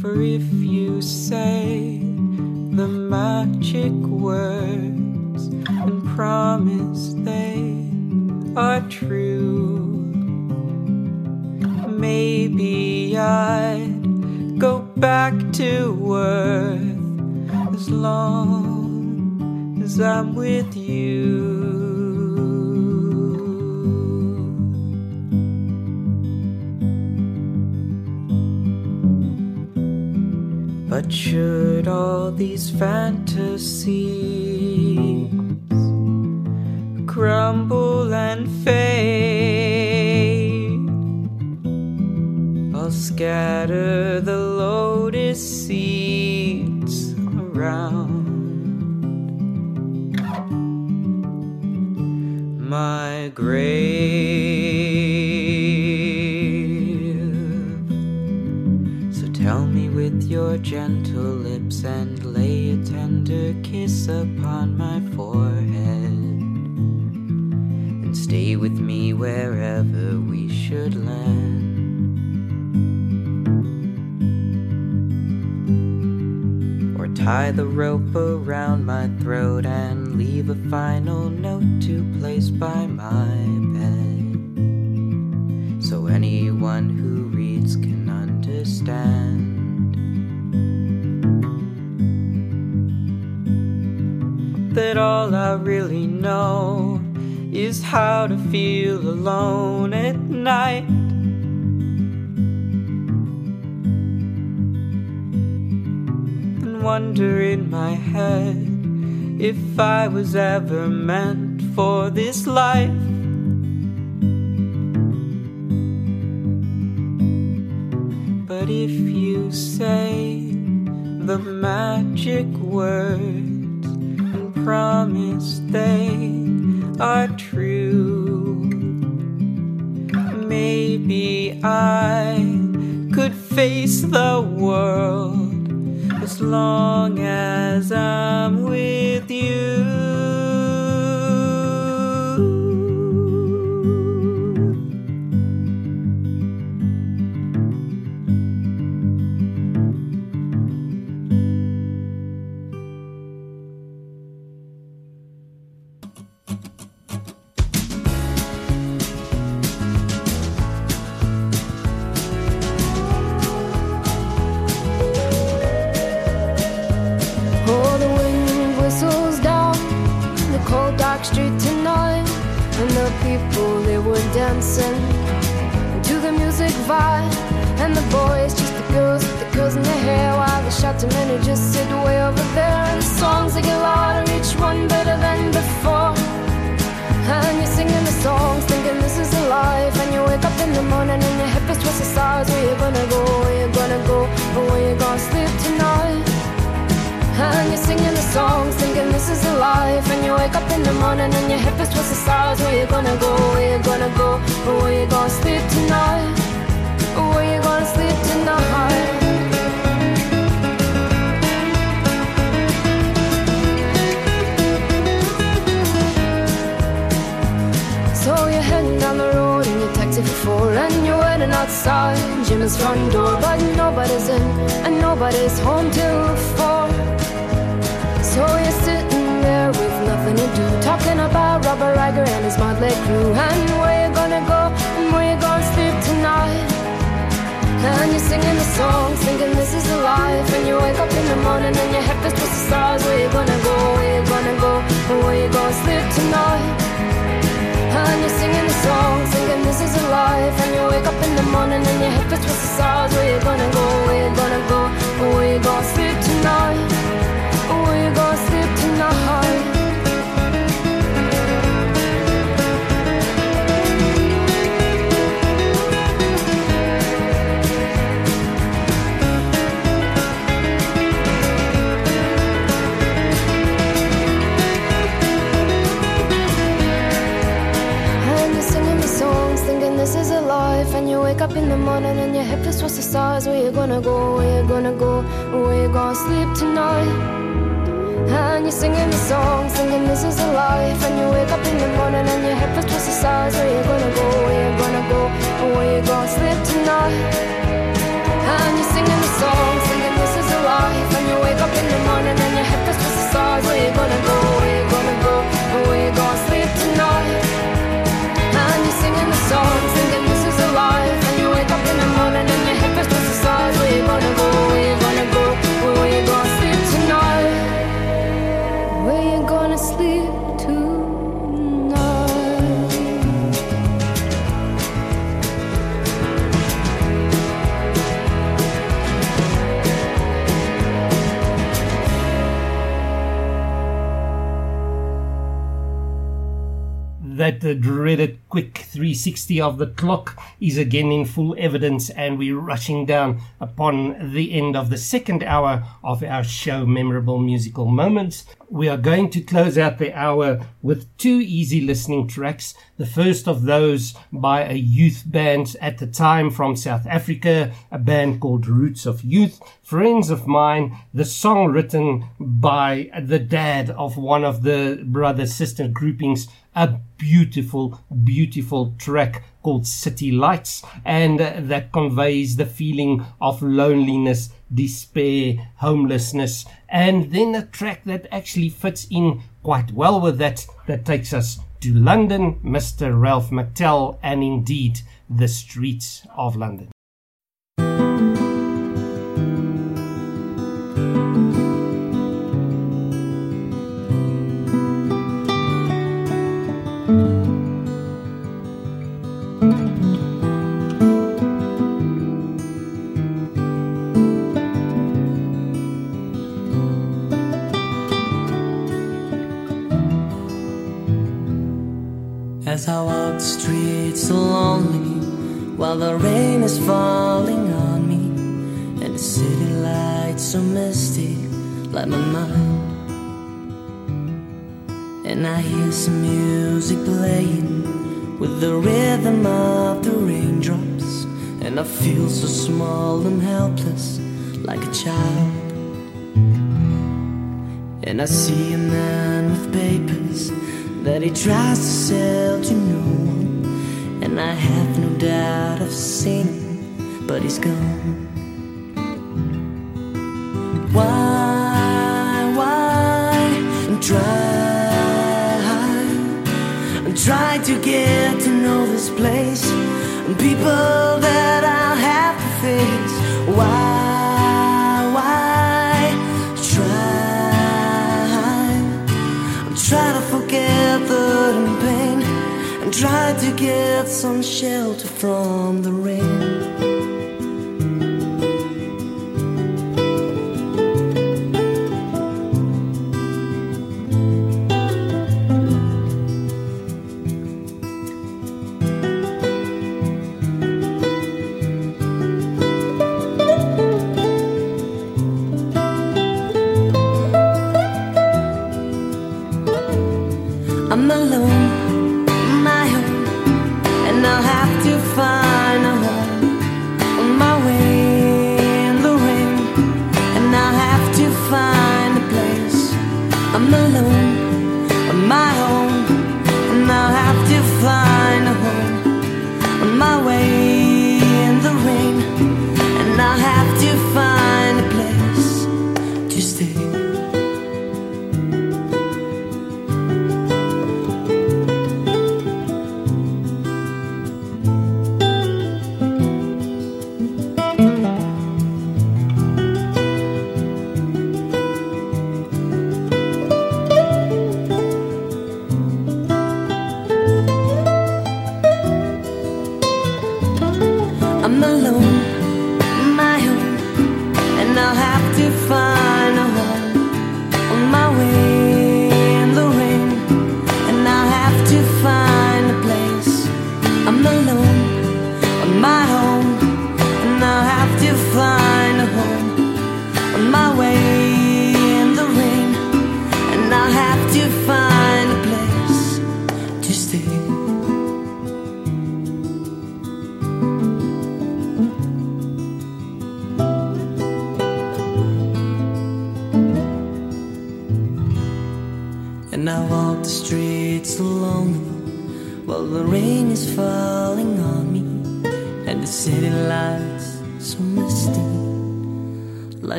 For if you say the magic words and promise they are true, maybe I'd go back to Earth as long as I'm with you. But should all these fantasies crumble and fade, I'll scatter the lotus seeds around my grave. So tell me with your gentle lips and lay a tender kiss upon my forehead. Stay with me wherever we should land, or tie the rope around my throat and leave a final note to place by my bed, so anyone who reads can understand. That all I really know is how to feel alone at night, and wonder in my head if I was ever meant for this life. But if you say the magic words and promise they are true, maybe I could face the world as long as I'm with you. the people, they were dancing to the music vibe. And the boys, just the girls with the girls in their hair, while the shot to men who just sit way over there. And the songs, they get louder, each one better than before. And you're singing the songs, thinking this is a life. And you wake up in the morning and your hip is twist the stars. Where you gonna go, where you gonna go, and where you gonna sleep tonight? And you're singing the songs, thinking this is a life. And you wake up in the morning and your hip is twist the stars. Where you gonna go, where you gonna go, where you gonna sleep tonight? Where you gonna sleep tonight? So you're heading down the road in your taxi for four, and you're waiting outside Jim's front door, but nobody's in and nobody's home till four. So you're sitting there with nothing to do, talking about Robert Ryger and his motley crew. And where you gonna go, and where you gonna sleep tonight? And you're singing the songs, thinking this is a life. And you wake up in the morning and your head is twist the stars. Where you gonna go, where you gonna go, and where you gonna sleep tonight? And you're singing the songs, thinking this is a life. And you wake up in the morning and your head is twist the stars. Where you gonna go, where you gonna go, and where you gonna sleep tonight? Where you gonna sleep tonight? And you're singing the songs, thinking this is a life. And you wake up in the morning and your hip is towards the stars. Where you gonna go, where you gonna go, where you gonna sleep tonight? And you're singing the songs, thinking this is a life. And you wake up in the morning and your head is twist the stars. Where you gonna go, where you gonna go, and where you gonna sleep tonight? And you're singing the songs, thinking this is a life. And you wake up in the morning and your head is twist the stars. Where you gonna go, where you gonna go, and where you gonna sleep tonight? And you're singing the songs, thinking this is a life. And you wake up in the morning and your head is twist the stars. Where you gonna go, where you gonna go, where you gonna sleep tonight? Where you gonna sleep tonight? That the dreaded quick three sixty of the clock is again in full evidence, and we're rushing down upon the end of the second hour of our show, Memorable Musical Moments. We are going to close out the hour with two easy listening tracks. The first of those by a youth band at the time from South Africa, a band called Roots of Youth, friends of mine. The song written by the dad of one of the brother-sister groupings, a beautiful, beautiful track called City Lights, and uh, that conveys the feeling of loneliness, despair, homelessness. And then a track that actually fits in quite well with that, that takes us to London, Mister Ralph McTell, and indeed the streets of London. As I walk the streets so lonely, while the rain is falling on me, and the city lights so misty, like my mind. And I hear some music playing, with the rhythm of the raindrops, and I feel so small and helpless, like a child. And I see a man with papers that he tries to sell to no one, and I have no doubt I've seen him, but he's gone. Why, why try, I'm trying to get to know this place and people that I'll have to face. Why? tried to get some shelter from the rain.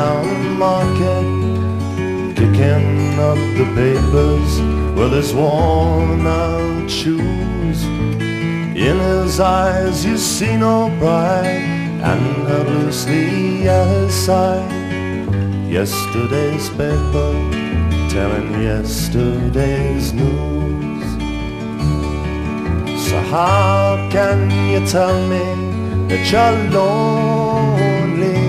Down market, kicking up the papers with his worn-out shoes. In his eyes you see no pride, and nervously at his side, yesterday's paper telling yesterday's news. So how can you tell me that you're lonely?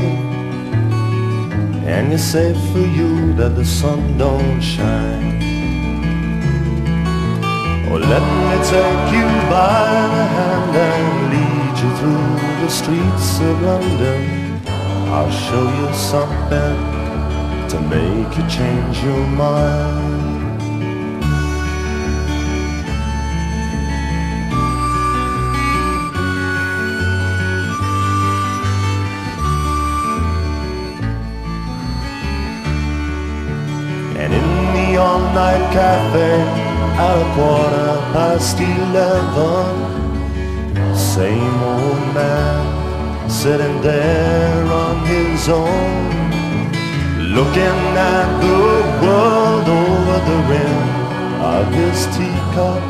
And you say for you that the sun don't shine. Oh, let me take you by the hand and lead you through the streets of London. I'll show you something to make you change your mind. All-night cafe at a quarter past eleven. Same old man sitting there on his own, looking at the world over the rim of his teacup.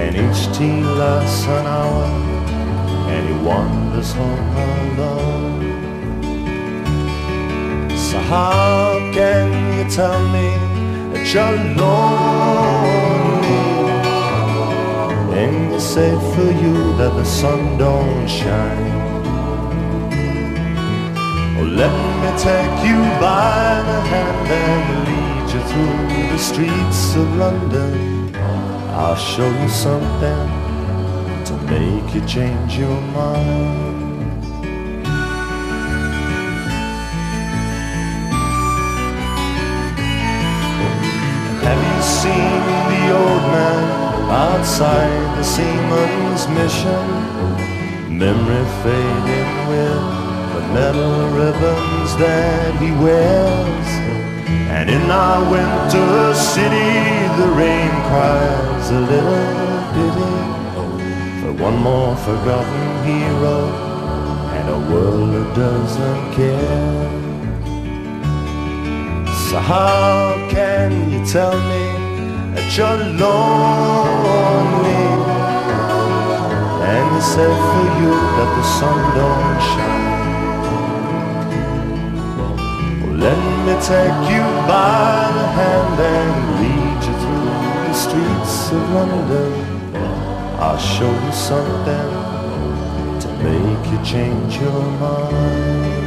And each tea lasts an hour, and he wanders home alone. So how can you tell me you're lonely? And you say for you that the sun don't shine. Oh, let me take you by the hand and lead you through the streets of London. I'll show you something to make you change your mind. Seen the old man outside the seaman's mission, memory fading with the metal ribbons that he wears. And in our winter city the rain cries a little pity for one more forgotten hero and a world that doesn't care. So how can you tell me that you're lonely? And it's sad for you that the sun don't shine. Well, let me take you by the hand and lead you through the streets of London. I'll show you something to make you change your mind.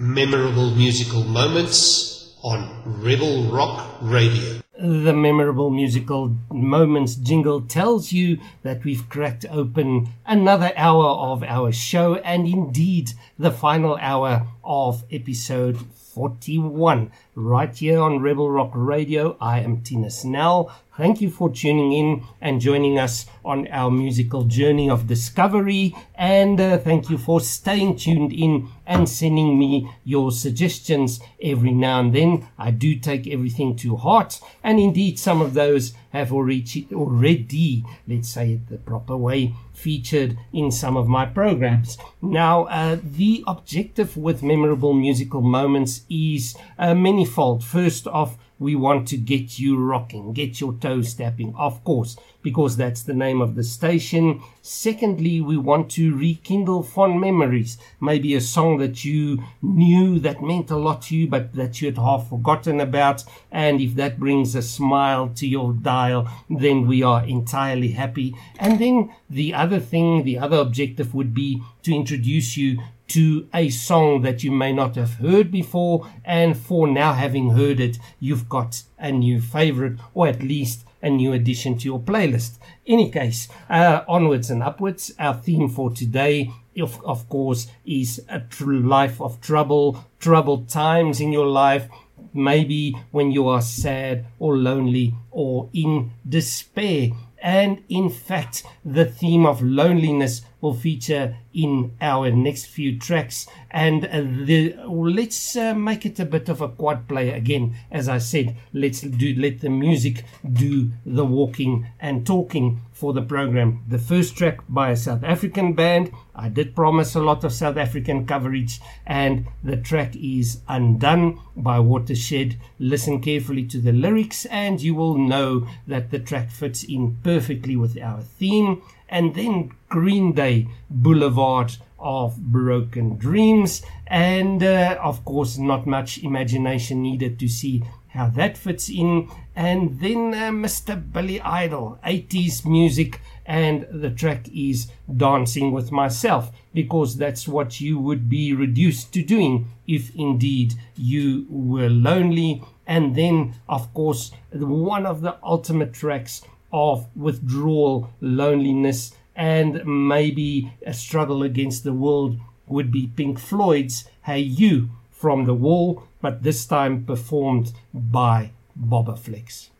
Memorable musical moments on Rebel Rock Radio. The memorable musical moments jingle tells you that we've cracked open another hour of our show, and indeed the final hour of episode forty-one right here on Rebel Rock Radio. I am Tina Snell. Thank you for tuning in and joining us on our musical journey of discovery, and uh, thank you for staying tuned in and sending me your suggestions every now and then. I do take everything to heart, and indeed some of those have already, already let's say it the proper way, featured in some of my programs. Now, uh, the objective with memorable musical moments is uh, manifold. First off, we want to get you rocking, get your toes tapping, of course, because that's the name of the station. Secondly, we want to rekindle fond memories, maybe a song that you knew that meant a lot to you but that you had half forgotten about, and if that brings a smile to your dial, then we are entirely happy. And then the other thing, the other objective would be to introduce you to a song that you may not have heard before, and for now having heard it, you've got a new favorite, or at least a new addition to your playlist. In any case, uh, onwards and upwards. Our theme for today, of, of course, is a tr- life of trouble, troubled times in your life, maybe when you are sad or lonely or in despair. And in fact, the theme of loneliness will feature in our next few tracks. And uh, the, let's uh, make it a bit of a quad play again. As I said, let's do let the music do the walking and talking for the program. The first track by a South African band. I did promise a lot of South African coverage, and the track is Undone by Watershed. Listen carefully to the lyrics and you will know that the track fits in perfectly with our theme. And then Green Day, Boulevard of Broken Dreams, and uh, of course not much imagination needed to see how that fits in. And then uh, Mister Billy Idol, eighties music, and the track is Dancing with Myself, because that's what you would be reduced to doing if indeed you were lonely. And then of course one of the ultimate tracks of withdrawal, loneliness, and maybe a struggle against the world would be Pink Floyd's Hey You from The Wall, but this time performed by Boba Flex.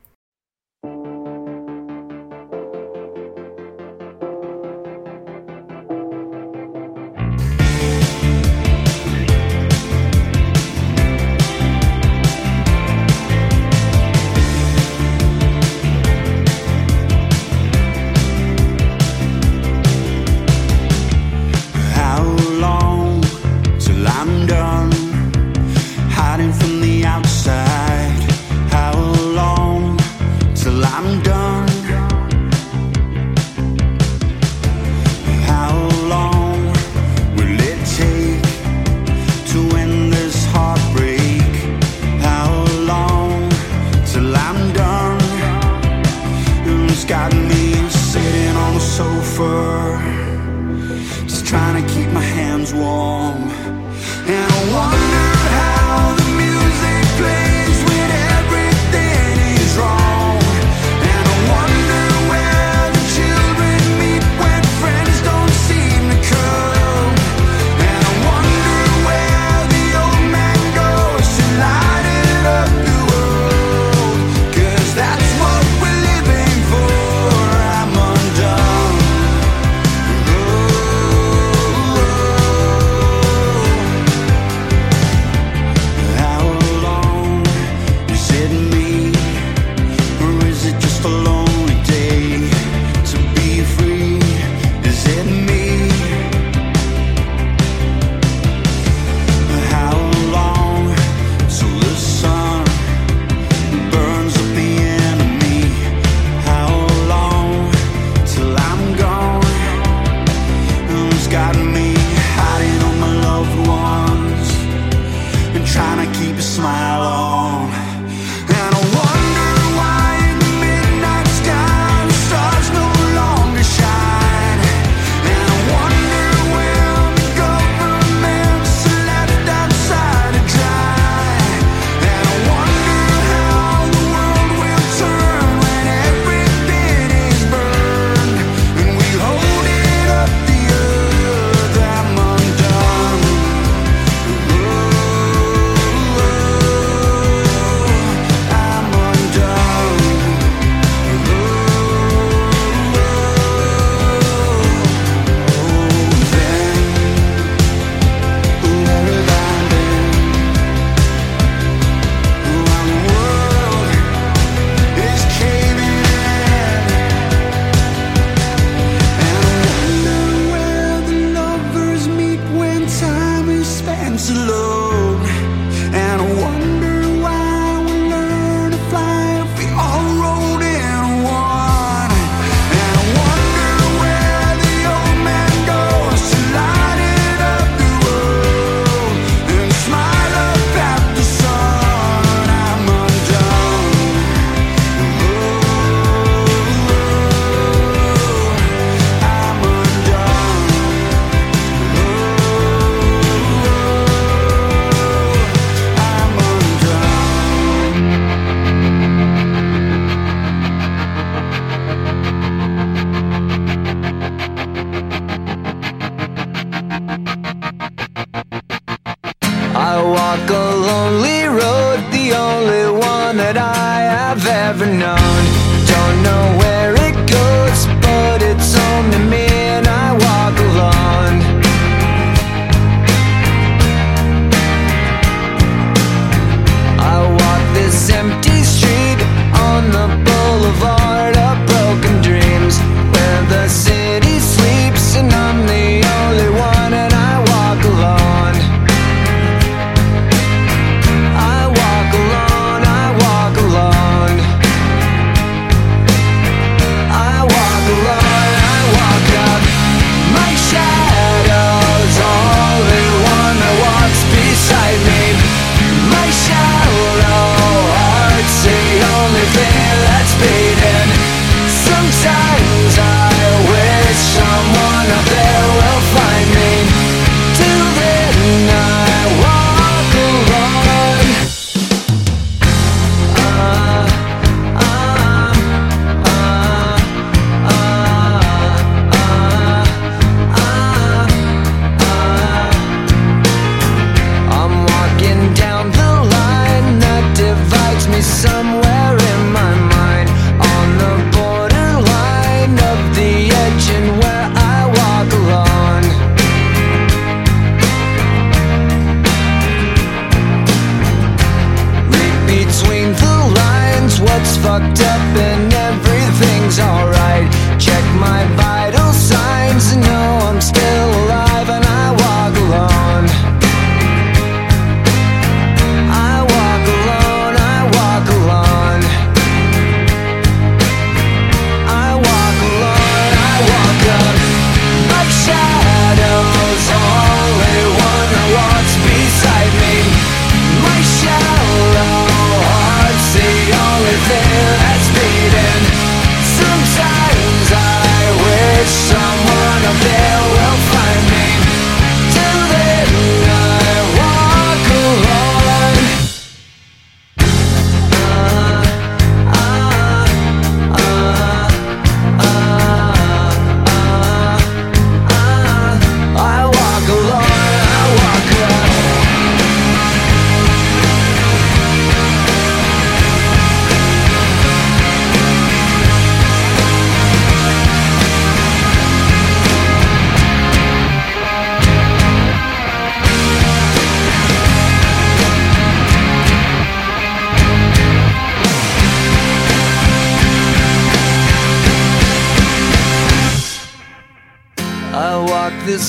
Done hiding from the outside. How long this empty street, on the boulevard of broken dreams, where the city sleeps and I'm the only one, and I walk alone. I walk alone, I walk alone. I walk alone, I walk up my shadows, only one that walks beside me. My shadow heart's the only thing that's beating. Sometimes I wish someone up there will find me. Till then I walk alone. Ah, ah, ah, ah, ah, ah, ah. I'm walking down the line that divides me somewhere in my mind, on the borderline of the edge and where I walk alone. Read between the lines what's fucked up and everything's alright. Check my vital signs and know I'm still alive, and I walk alone. I walk alone, I walk alone. I walk alone, I walk up my shadows, only one that walks beside me. My shallow heart's the only thing that's beating. Sometimes I wish someone up there will find me. Till then I walk alone. I walk alone, I walk alone. I walk this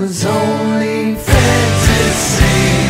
was only fantasy.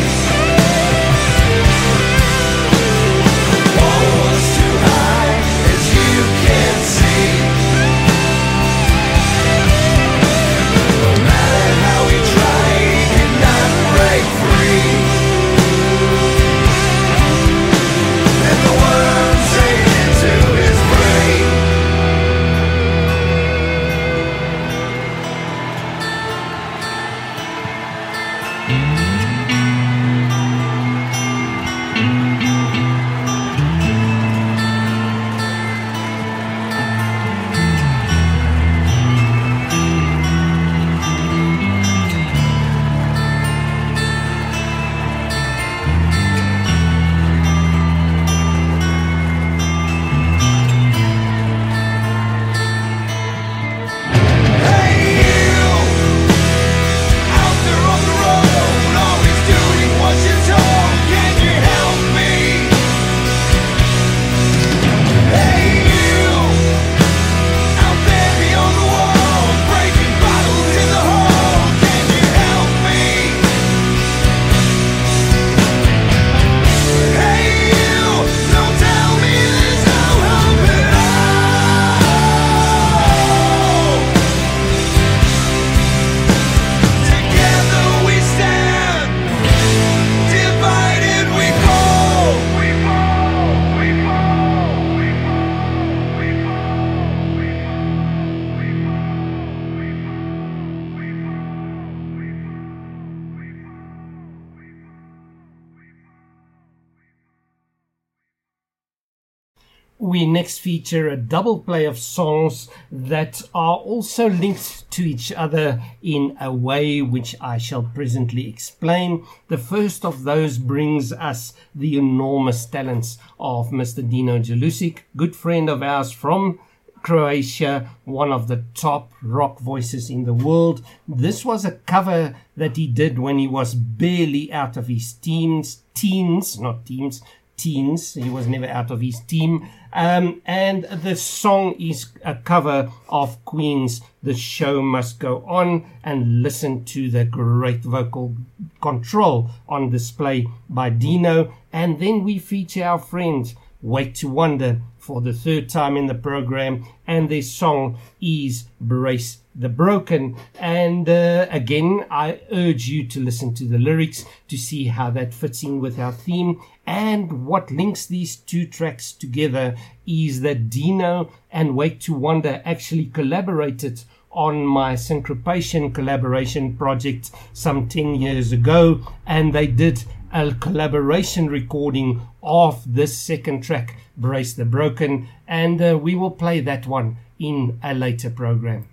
We next feature a double play of songs that are also linked to each other in a way which I shall presently explain. The first of those brings us the enormous talents of Mister Dino Jelušić, good friend of ours from Croatia, one of the top rock voices in the world. This was a cover that he did when he was barely out of his teens, teens, not teens, teens. He was never out of his team. Um, and the song is a cover of Queen's The Show Must Go On, and listen to the great vocal control on display by Dino. And then we feature our friends Wake to Wonder for the third time in the program, and their song is Brace the Broken. And uh, again, I urge you to listen to the lyrics to see how that fits in with our theme. And what links these two tracks together is that Dino and Wake to Wonder actually collaborated on my syncopation collaboration project some ten years ago, and they did a collaboration recording of this second track, Brace the Broken, and uh, we will play that one in a later program.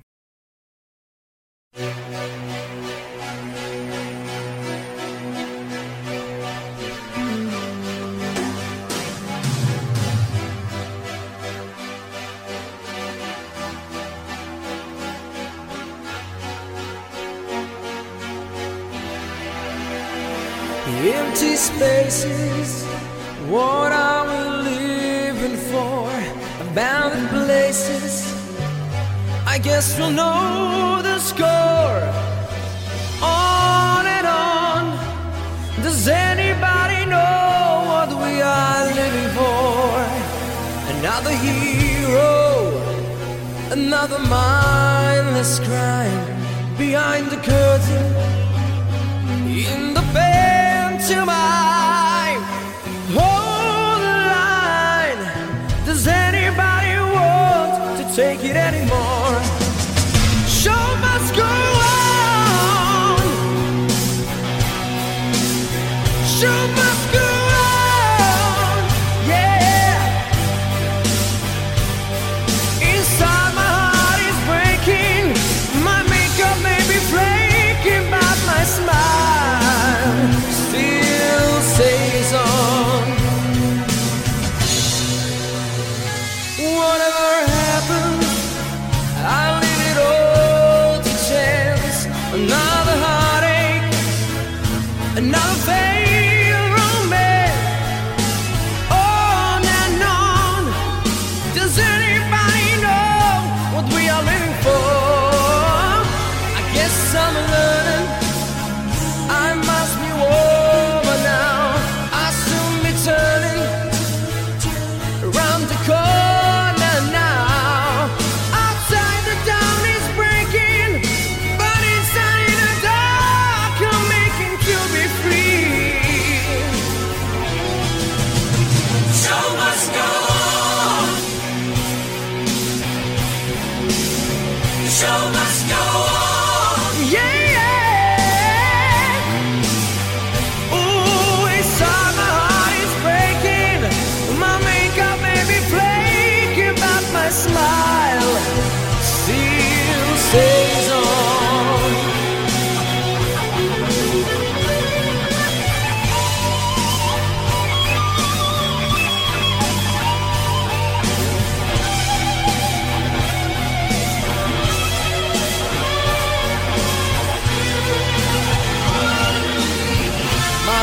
Empty spaces, what are we living for? Abandoned places, I guess we'll know the score. On and on, does anybody know what we are living for? Another hero, another mindless crime, behind the curtain, in the bed. To my whole line, does anybody want to take it anymore? Show must go on. Show must go on. Yeah. Inside my heart is breaking. My makeup may be breaking, but my smile still stays on. Whatever happens, I'll leave it all to chance. Another heartache, another failed romance. On and on, does anybody know what we are living for? I guess I'm learning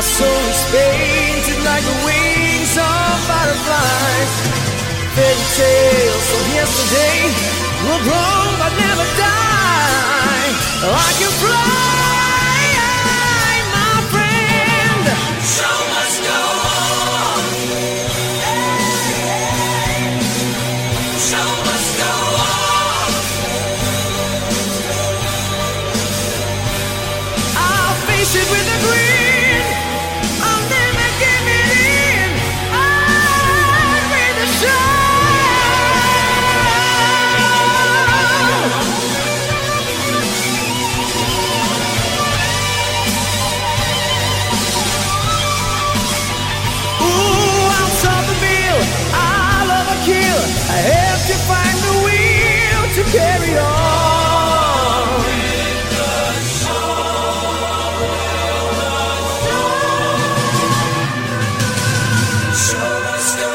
soul is painted like the wings of butterflies. Fairy tales from yesterday will grow but never die. I can fly, my friend. So much go on. Hey, hey. So much go on. I'll face it with a grin. I have to find the will to carry on. With the soul, the soul. So let's go on.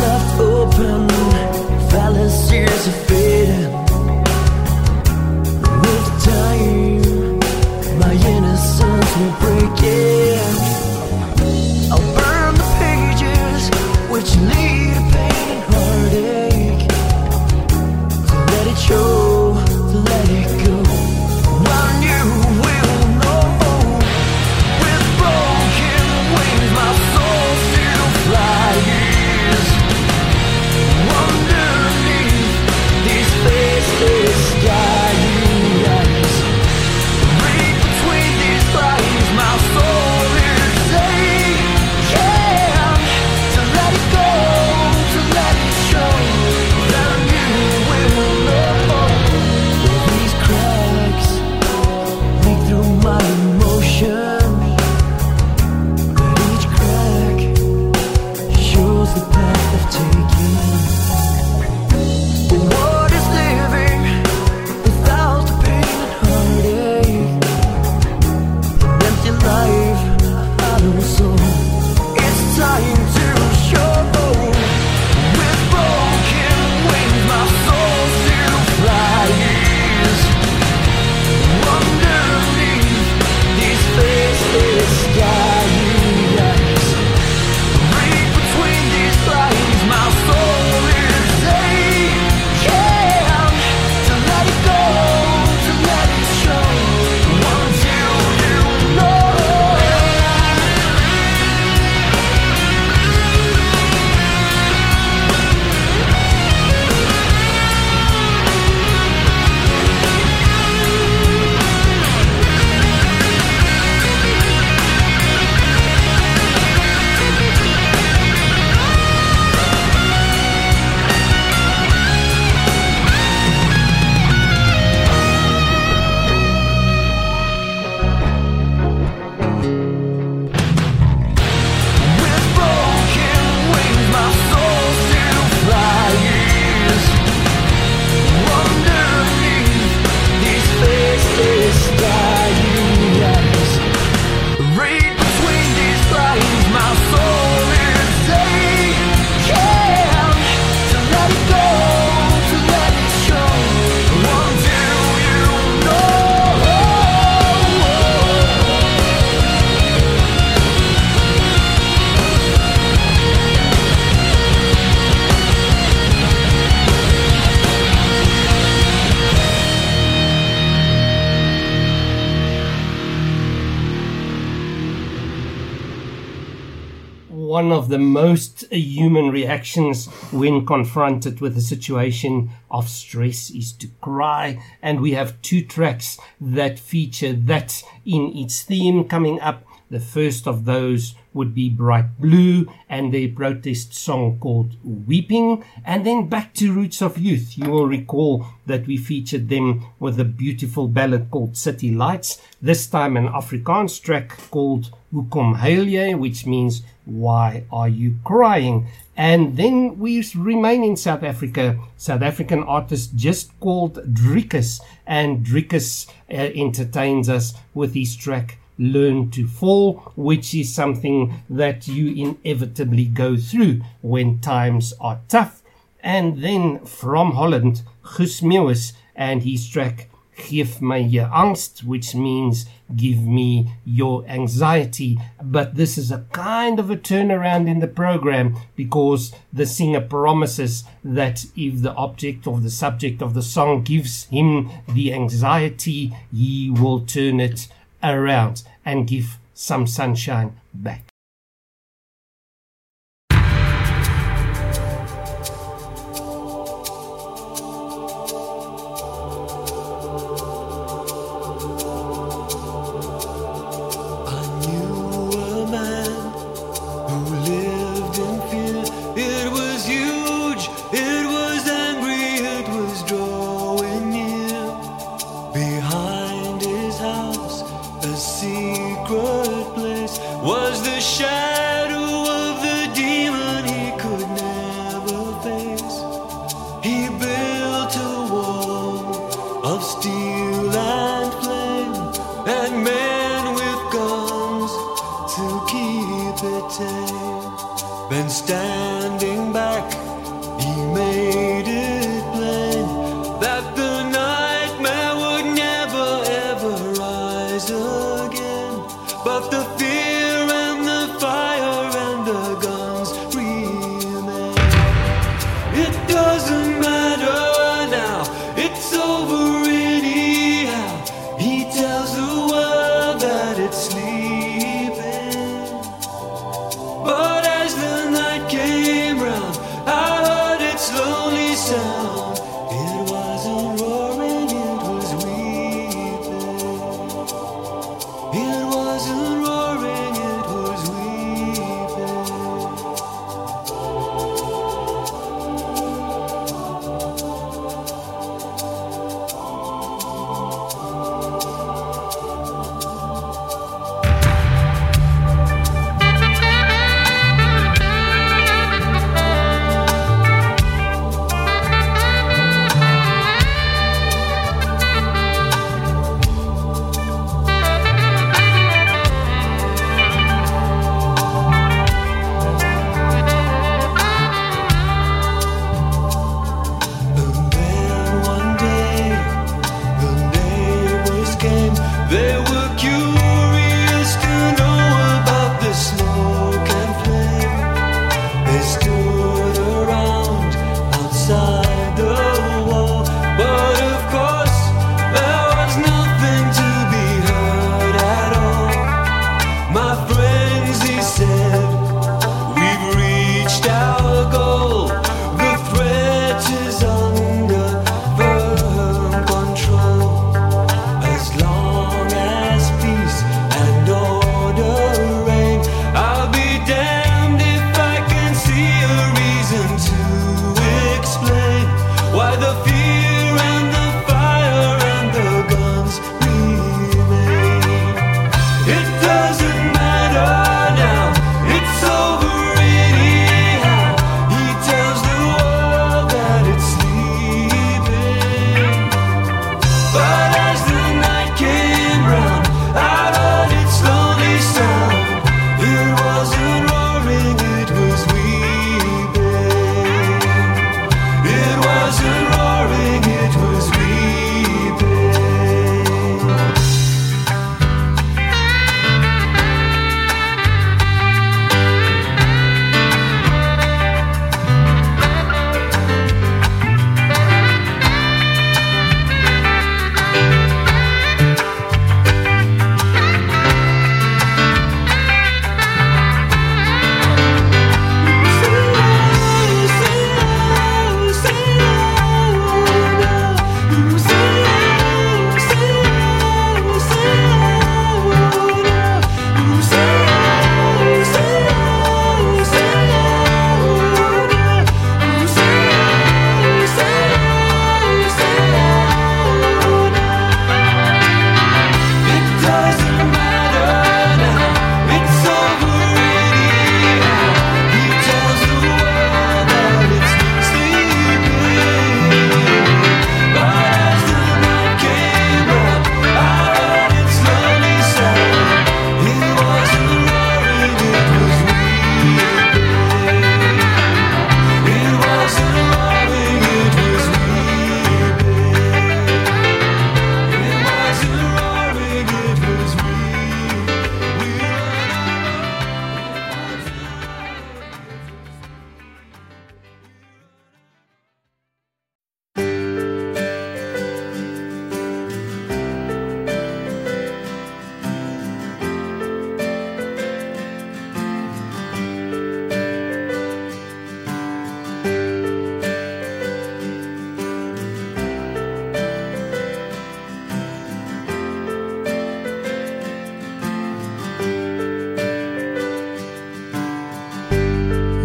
Left open, fallacies are fading. With time, my innocence will break in. I'll burn the pages which lead to pain and heartache. To let it show, to let it go. Not you will know. With broken wings, my soul still flying. One of the most human reactions when confronted with a situation of stress is to cry. And we have two tracks that feature that in its theme coming up. The first of those would be Bright Blue and their protest song called Weeping. And then back to Roots of Youth. You will recall that we featured them with a beautiful ballad called City Lights. This time an Afrikaans track called Hoekom Huil Jy, which means Why Are You Crying? And then we remain in South Africa. South African artist just called Drikus, and Drikus uh, entertains us with his track Learn to Fall, which is something that you inevitably go through when times are tough. And then from Holland, Guus Meeuwis and his track Geef my je angst, which means give me your anxiety. But this is a kind of a turnaround in the program, because the singer promises that if the object or the subject of the song gives him the anxiety, he will turn it around and give some sunshine back. Was the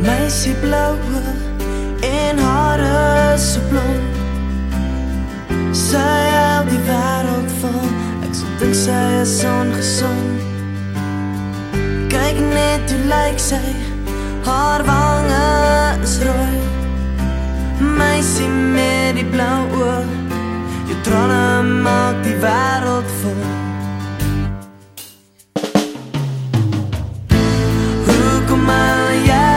Meisje blauwe en harde sablon. Zij houdt die wereld vol. Ek sal dink sy is ongezond. Kyk net hoe lyk sy, haar wange is rooi. Meisje met die blauw oor, jou trane maak die wereld vol. Hoekom al jy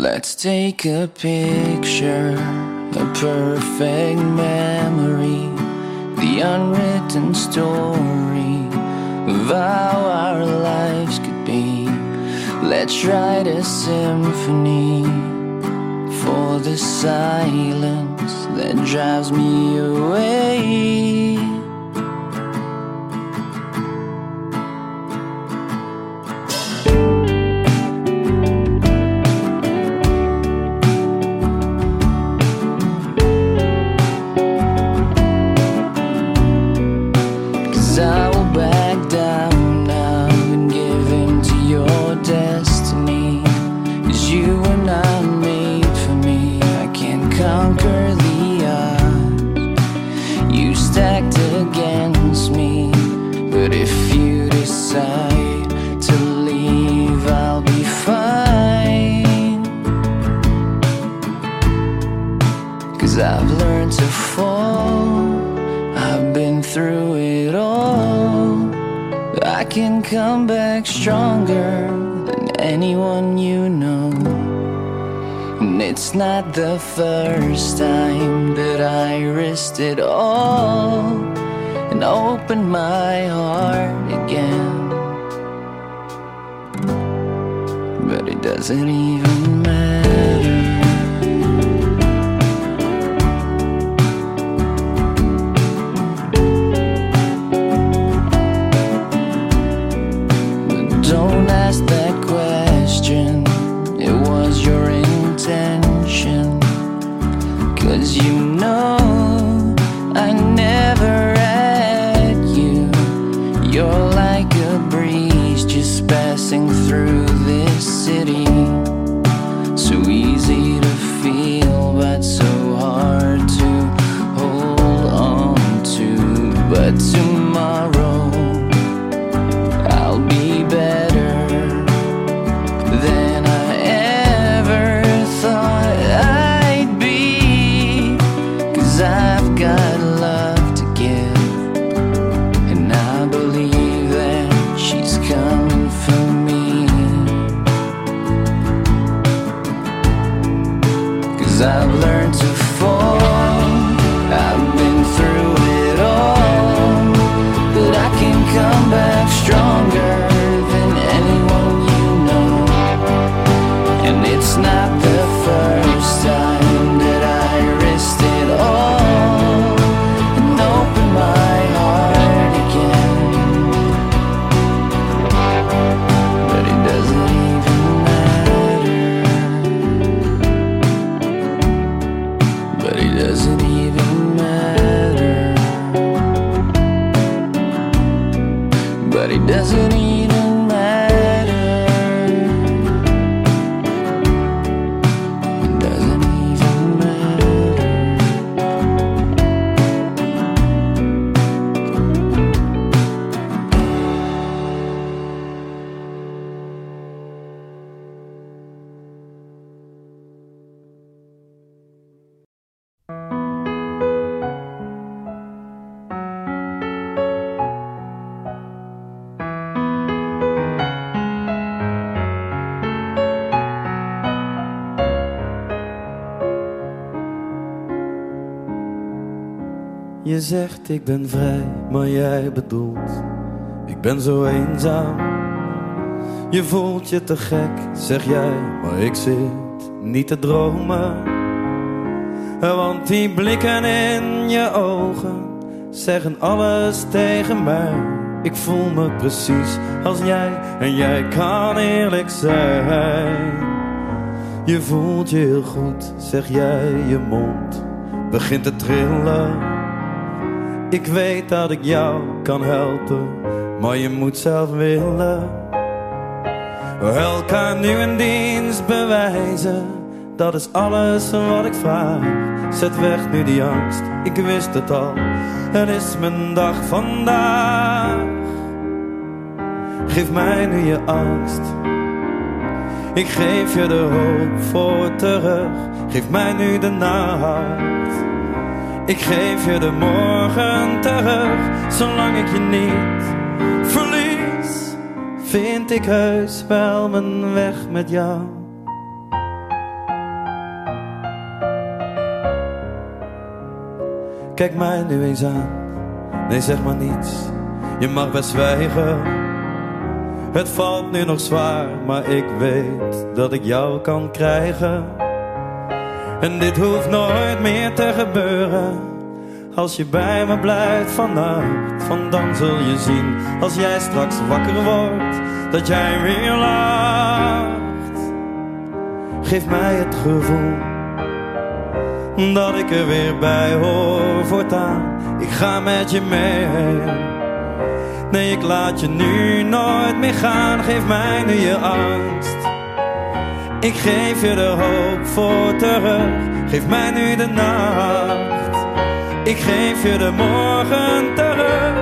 Let's take a picture, a perfect memory, the unwritten story of how our lives could be. Let's write a symphony for the silence that drives me away. Come back stronger than anyone you know. And it's not the first time that I risked it all and opened my heart. doesn't even matter. But don't ask that question, it was your intention, 'cause you know I never had you. You're like a breeze just passing through this city, so easy to feel but so hard to hold on to. But tomorrow I'll be better than I ever thought I'd be, 'cause I've got I've learned to fall. I've been through it all, but I can come back stronger than anyone you know. And it's not the first time that I risked it all and opened my heart again. But it doesn't even matter. Doesn't even matter. But it doesn't even matter. It doesn't even matter. Je zegt ik ben vrij, maar jij bedoelt ik ben zo eenzaam. Je voelt je te gek, zeg jij, maar ik zit niet te dromen. Want die blikken in je ogen zeggen alles tegen mij. Ik voel me precies als jij en jij kan eerlijk zijn. Je voelt je heel goed, zeg jij, je mond begint te trillen. Ik weet dat ik jou kan helpen, maar je moet zelf willen. Elkaar nu een dienst bewijzen, dat is alles wat ik vraag. Zet weg nu die angst, ik wist het al, het is mijn dag vandaag. Geef mij nu je angst, ik geef je de hoop voor terug. Geef mij nu de nacht, ik geef je de morgen terug. Zolang ik je niet verlies, vind ik heus wel mijn weg met jou. Kijk mij nu eens aan, nee zeg maar niets, je mag best zwijgen. Het valt nu nog zwaar, maar ik weet dat ik jou kan krijgen. En dit hoeft nooit meer te gebeuren, als je bij me blijft vannacht. Van dan zul je zien, als jij straks wakker wordt, dat jij weer lacht. Geef mij het gevoel, dat ik er weer bij hoor voortaan. Ik ga met je mee, nee ik laat je nu nooit meer gaan. Geef mij nu je angst, ik geef je de hoop voor terug. Geef mij nu de nacht, ik geef je de morgen terug.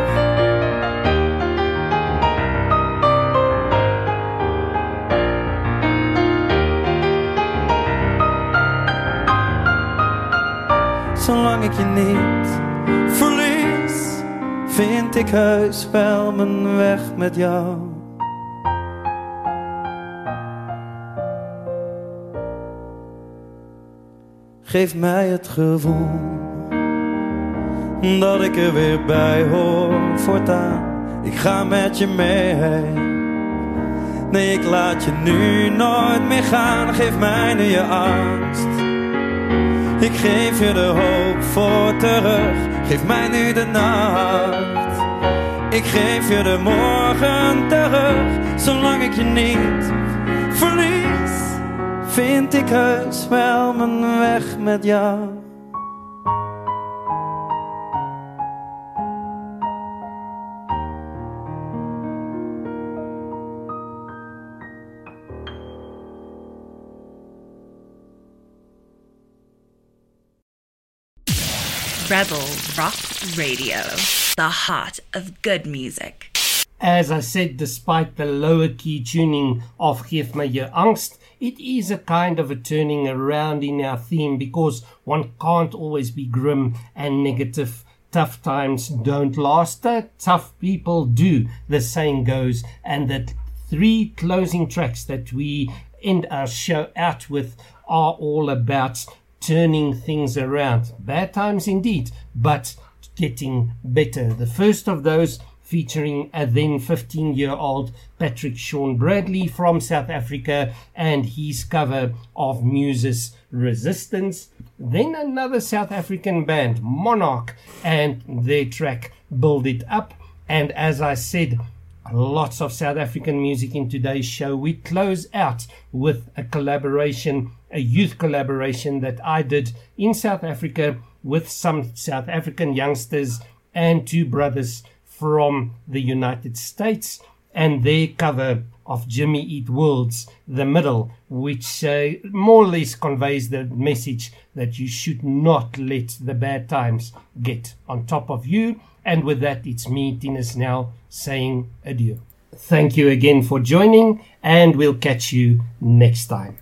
Zolang ik je niet verlies, vind ik heus wel mijn weg met jou. Geef mij het gevoel, dat ik er weer bij hoor voortaan. Ik ga met je mee, Nee, ik laat je nu nooit meer gaan. Geef mij nu je angst. Ik geef je de hoop voor terug. Geef mij nu de nacht. Ik geef je de morgen terug. Zolang ik je niet verlies, vind ik heus wel mijn weg met jou. Rebel Rock Radio, the heart of good music. As I said, despite the lower key tuning of Geef Me Your Angst, it is a kind of a turning around in our theme, because one can't always be grim and negative. Tough times don't last, tough people do, the saying goes, and the three closing tracks that we end our show out with are all about turning things around. Bad times indeed, but getting better. The first of those featuring a then fifteen-year-old Patrick Sean Bradley from South Africa and his cover of Muse's Resistance. Then another South African band, Monarch, and their track Build It Up. And as I said, lots of South African music in today's show. We close out with a collaboration, a youth collaboration that I did in South Africa with some South African youngsters and two brothers from the United States, and their cover of Jimmy Eat World's The Middle, which uh, more or less conveys the message that you should not let the bad times get on top of you. And with that, it's me, Tina Snell, saying adieu. Thank you again for joining, and we'll catch you next time.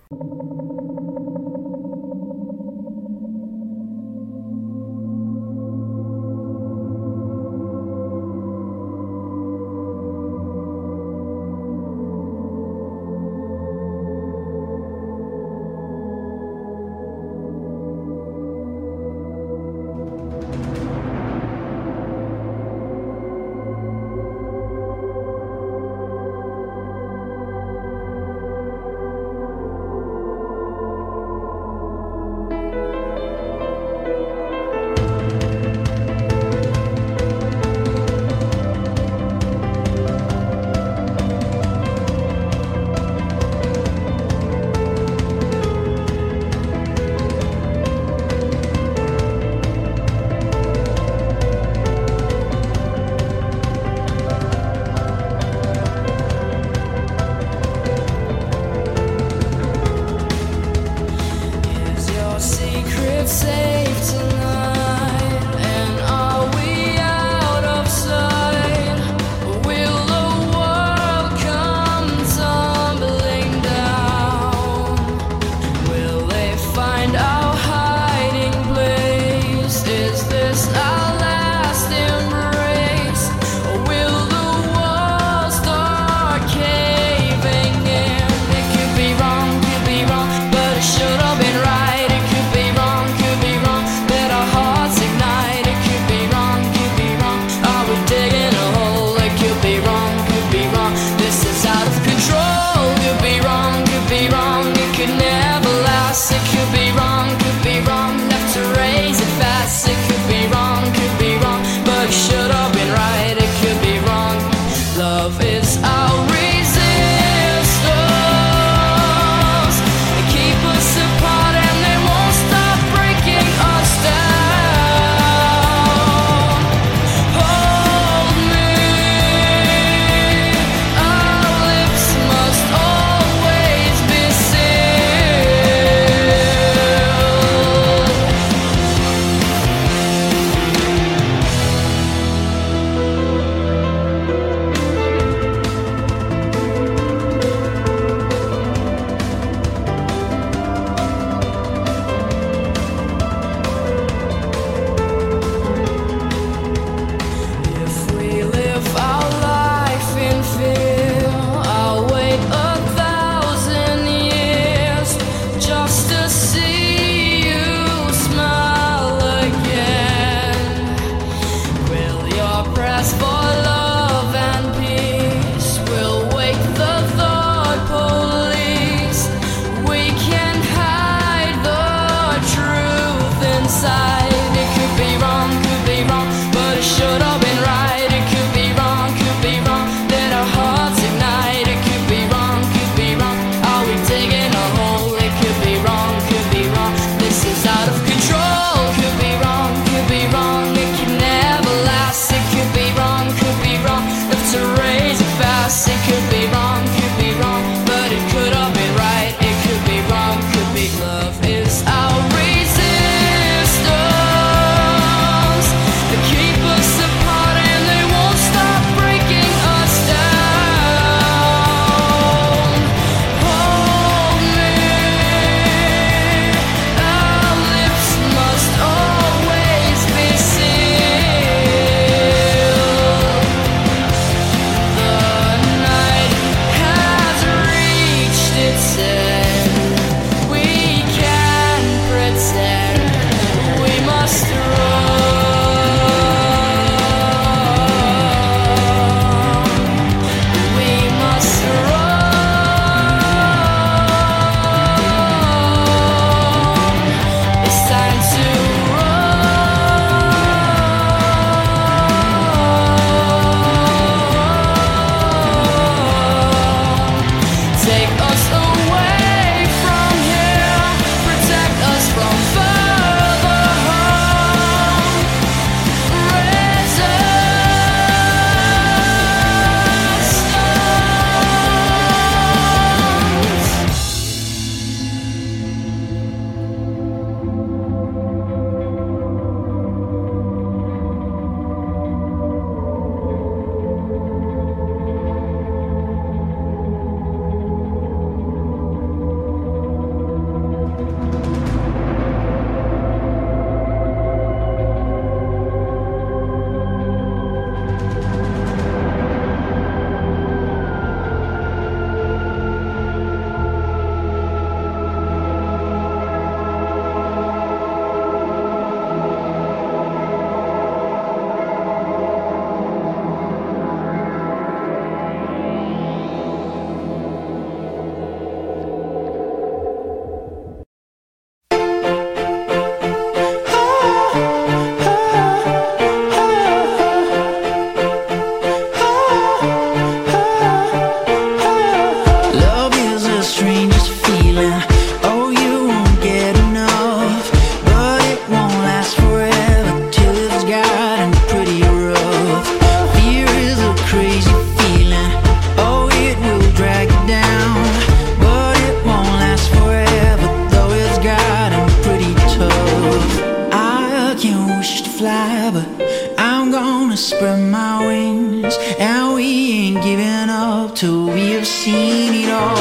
ain't giving up till we have seen it all.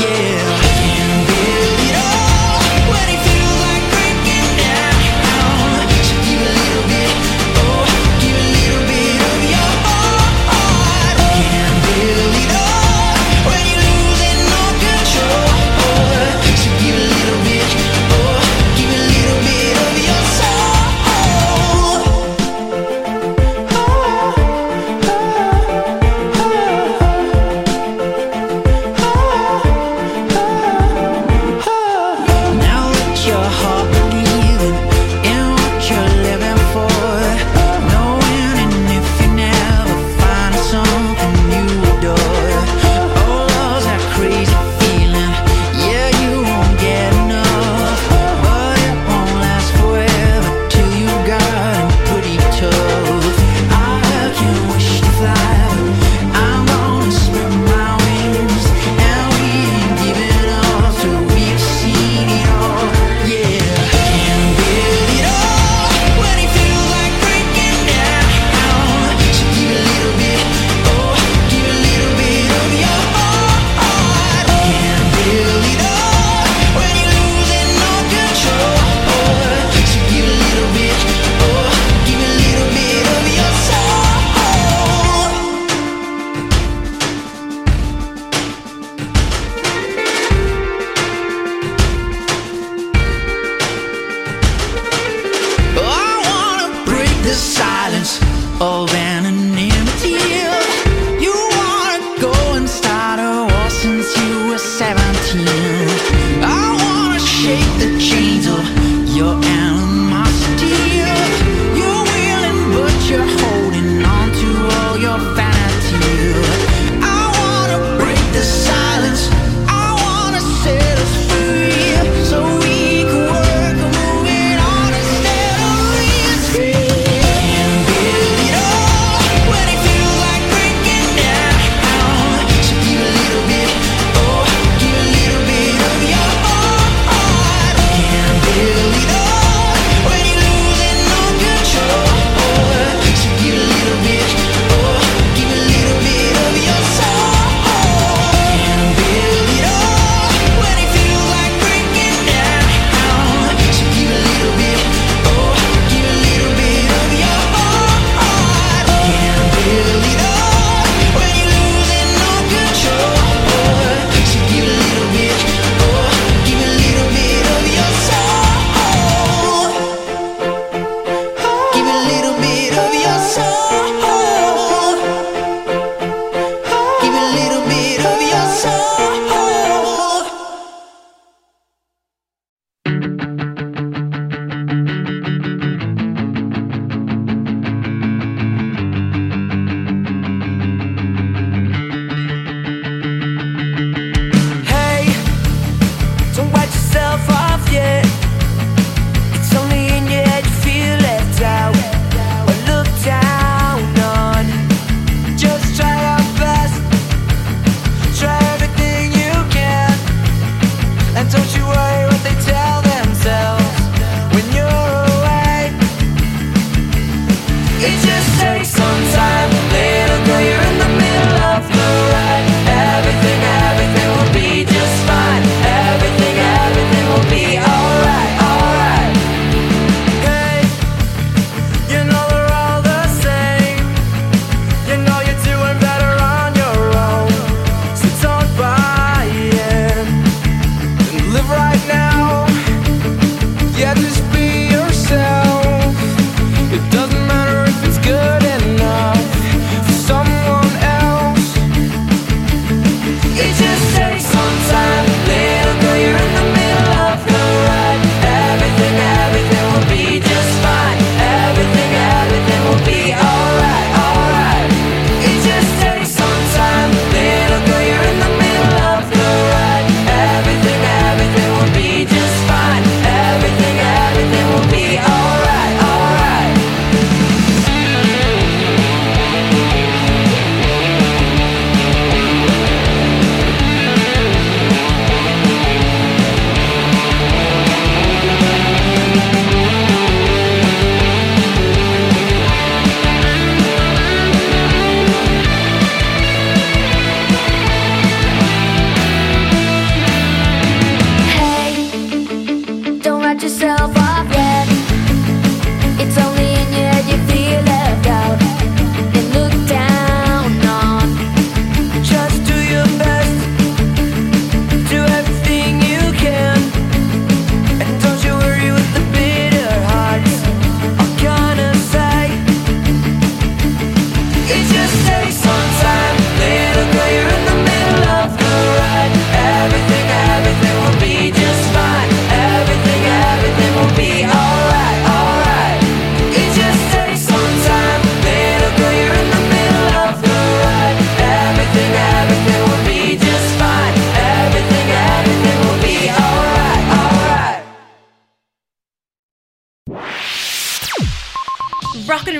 Yeah.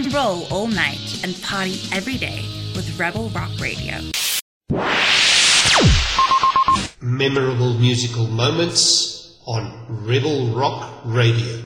and roll all night and party every day with Rebel Rock Radio. Memorable musical moments on Rebel Rock Radio.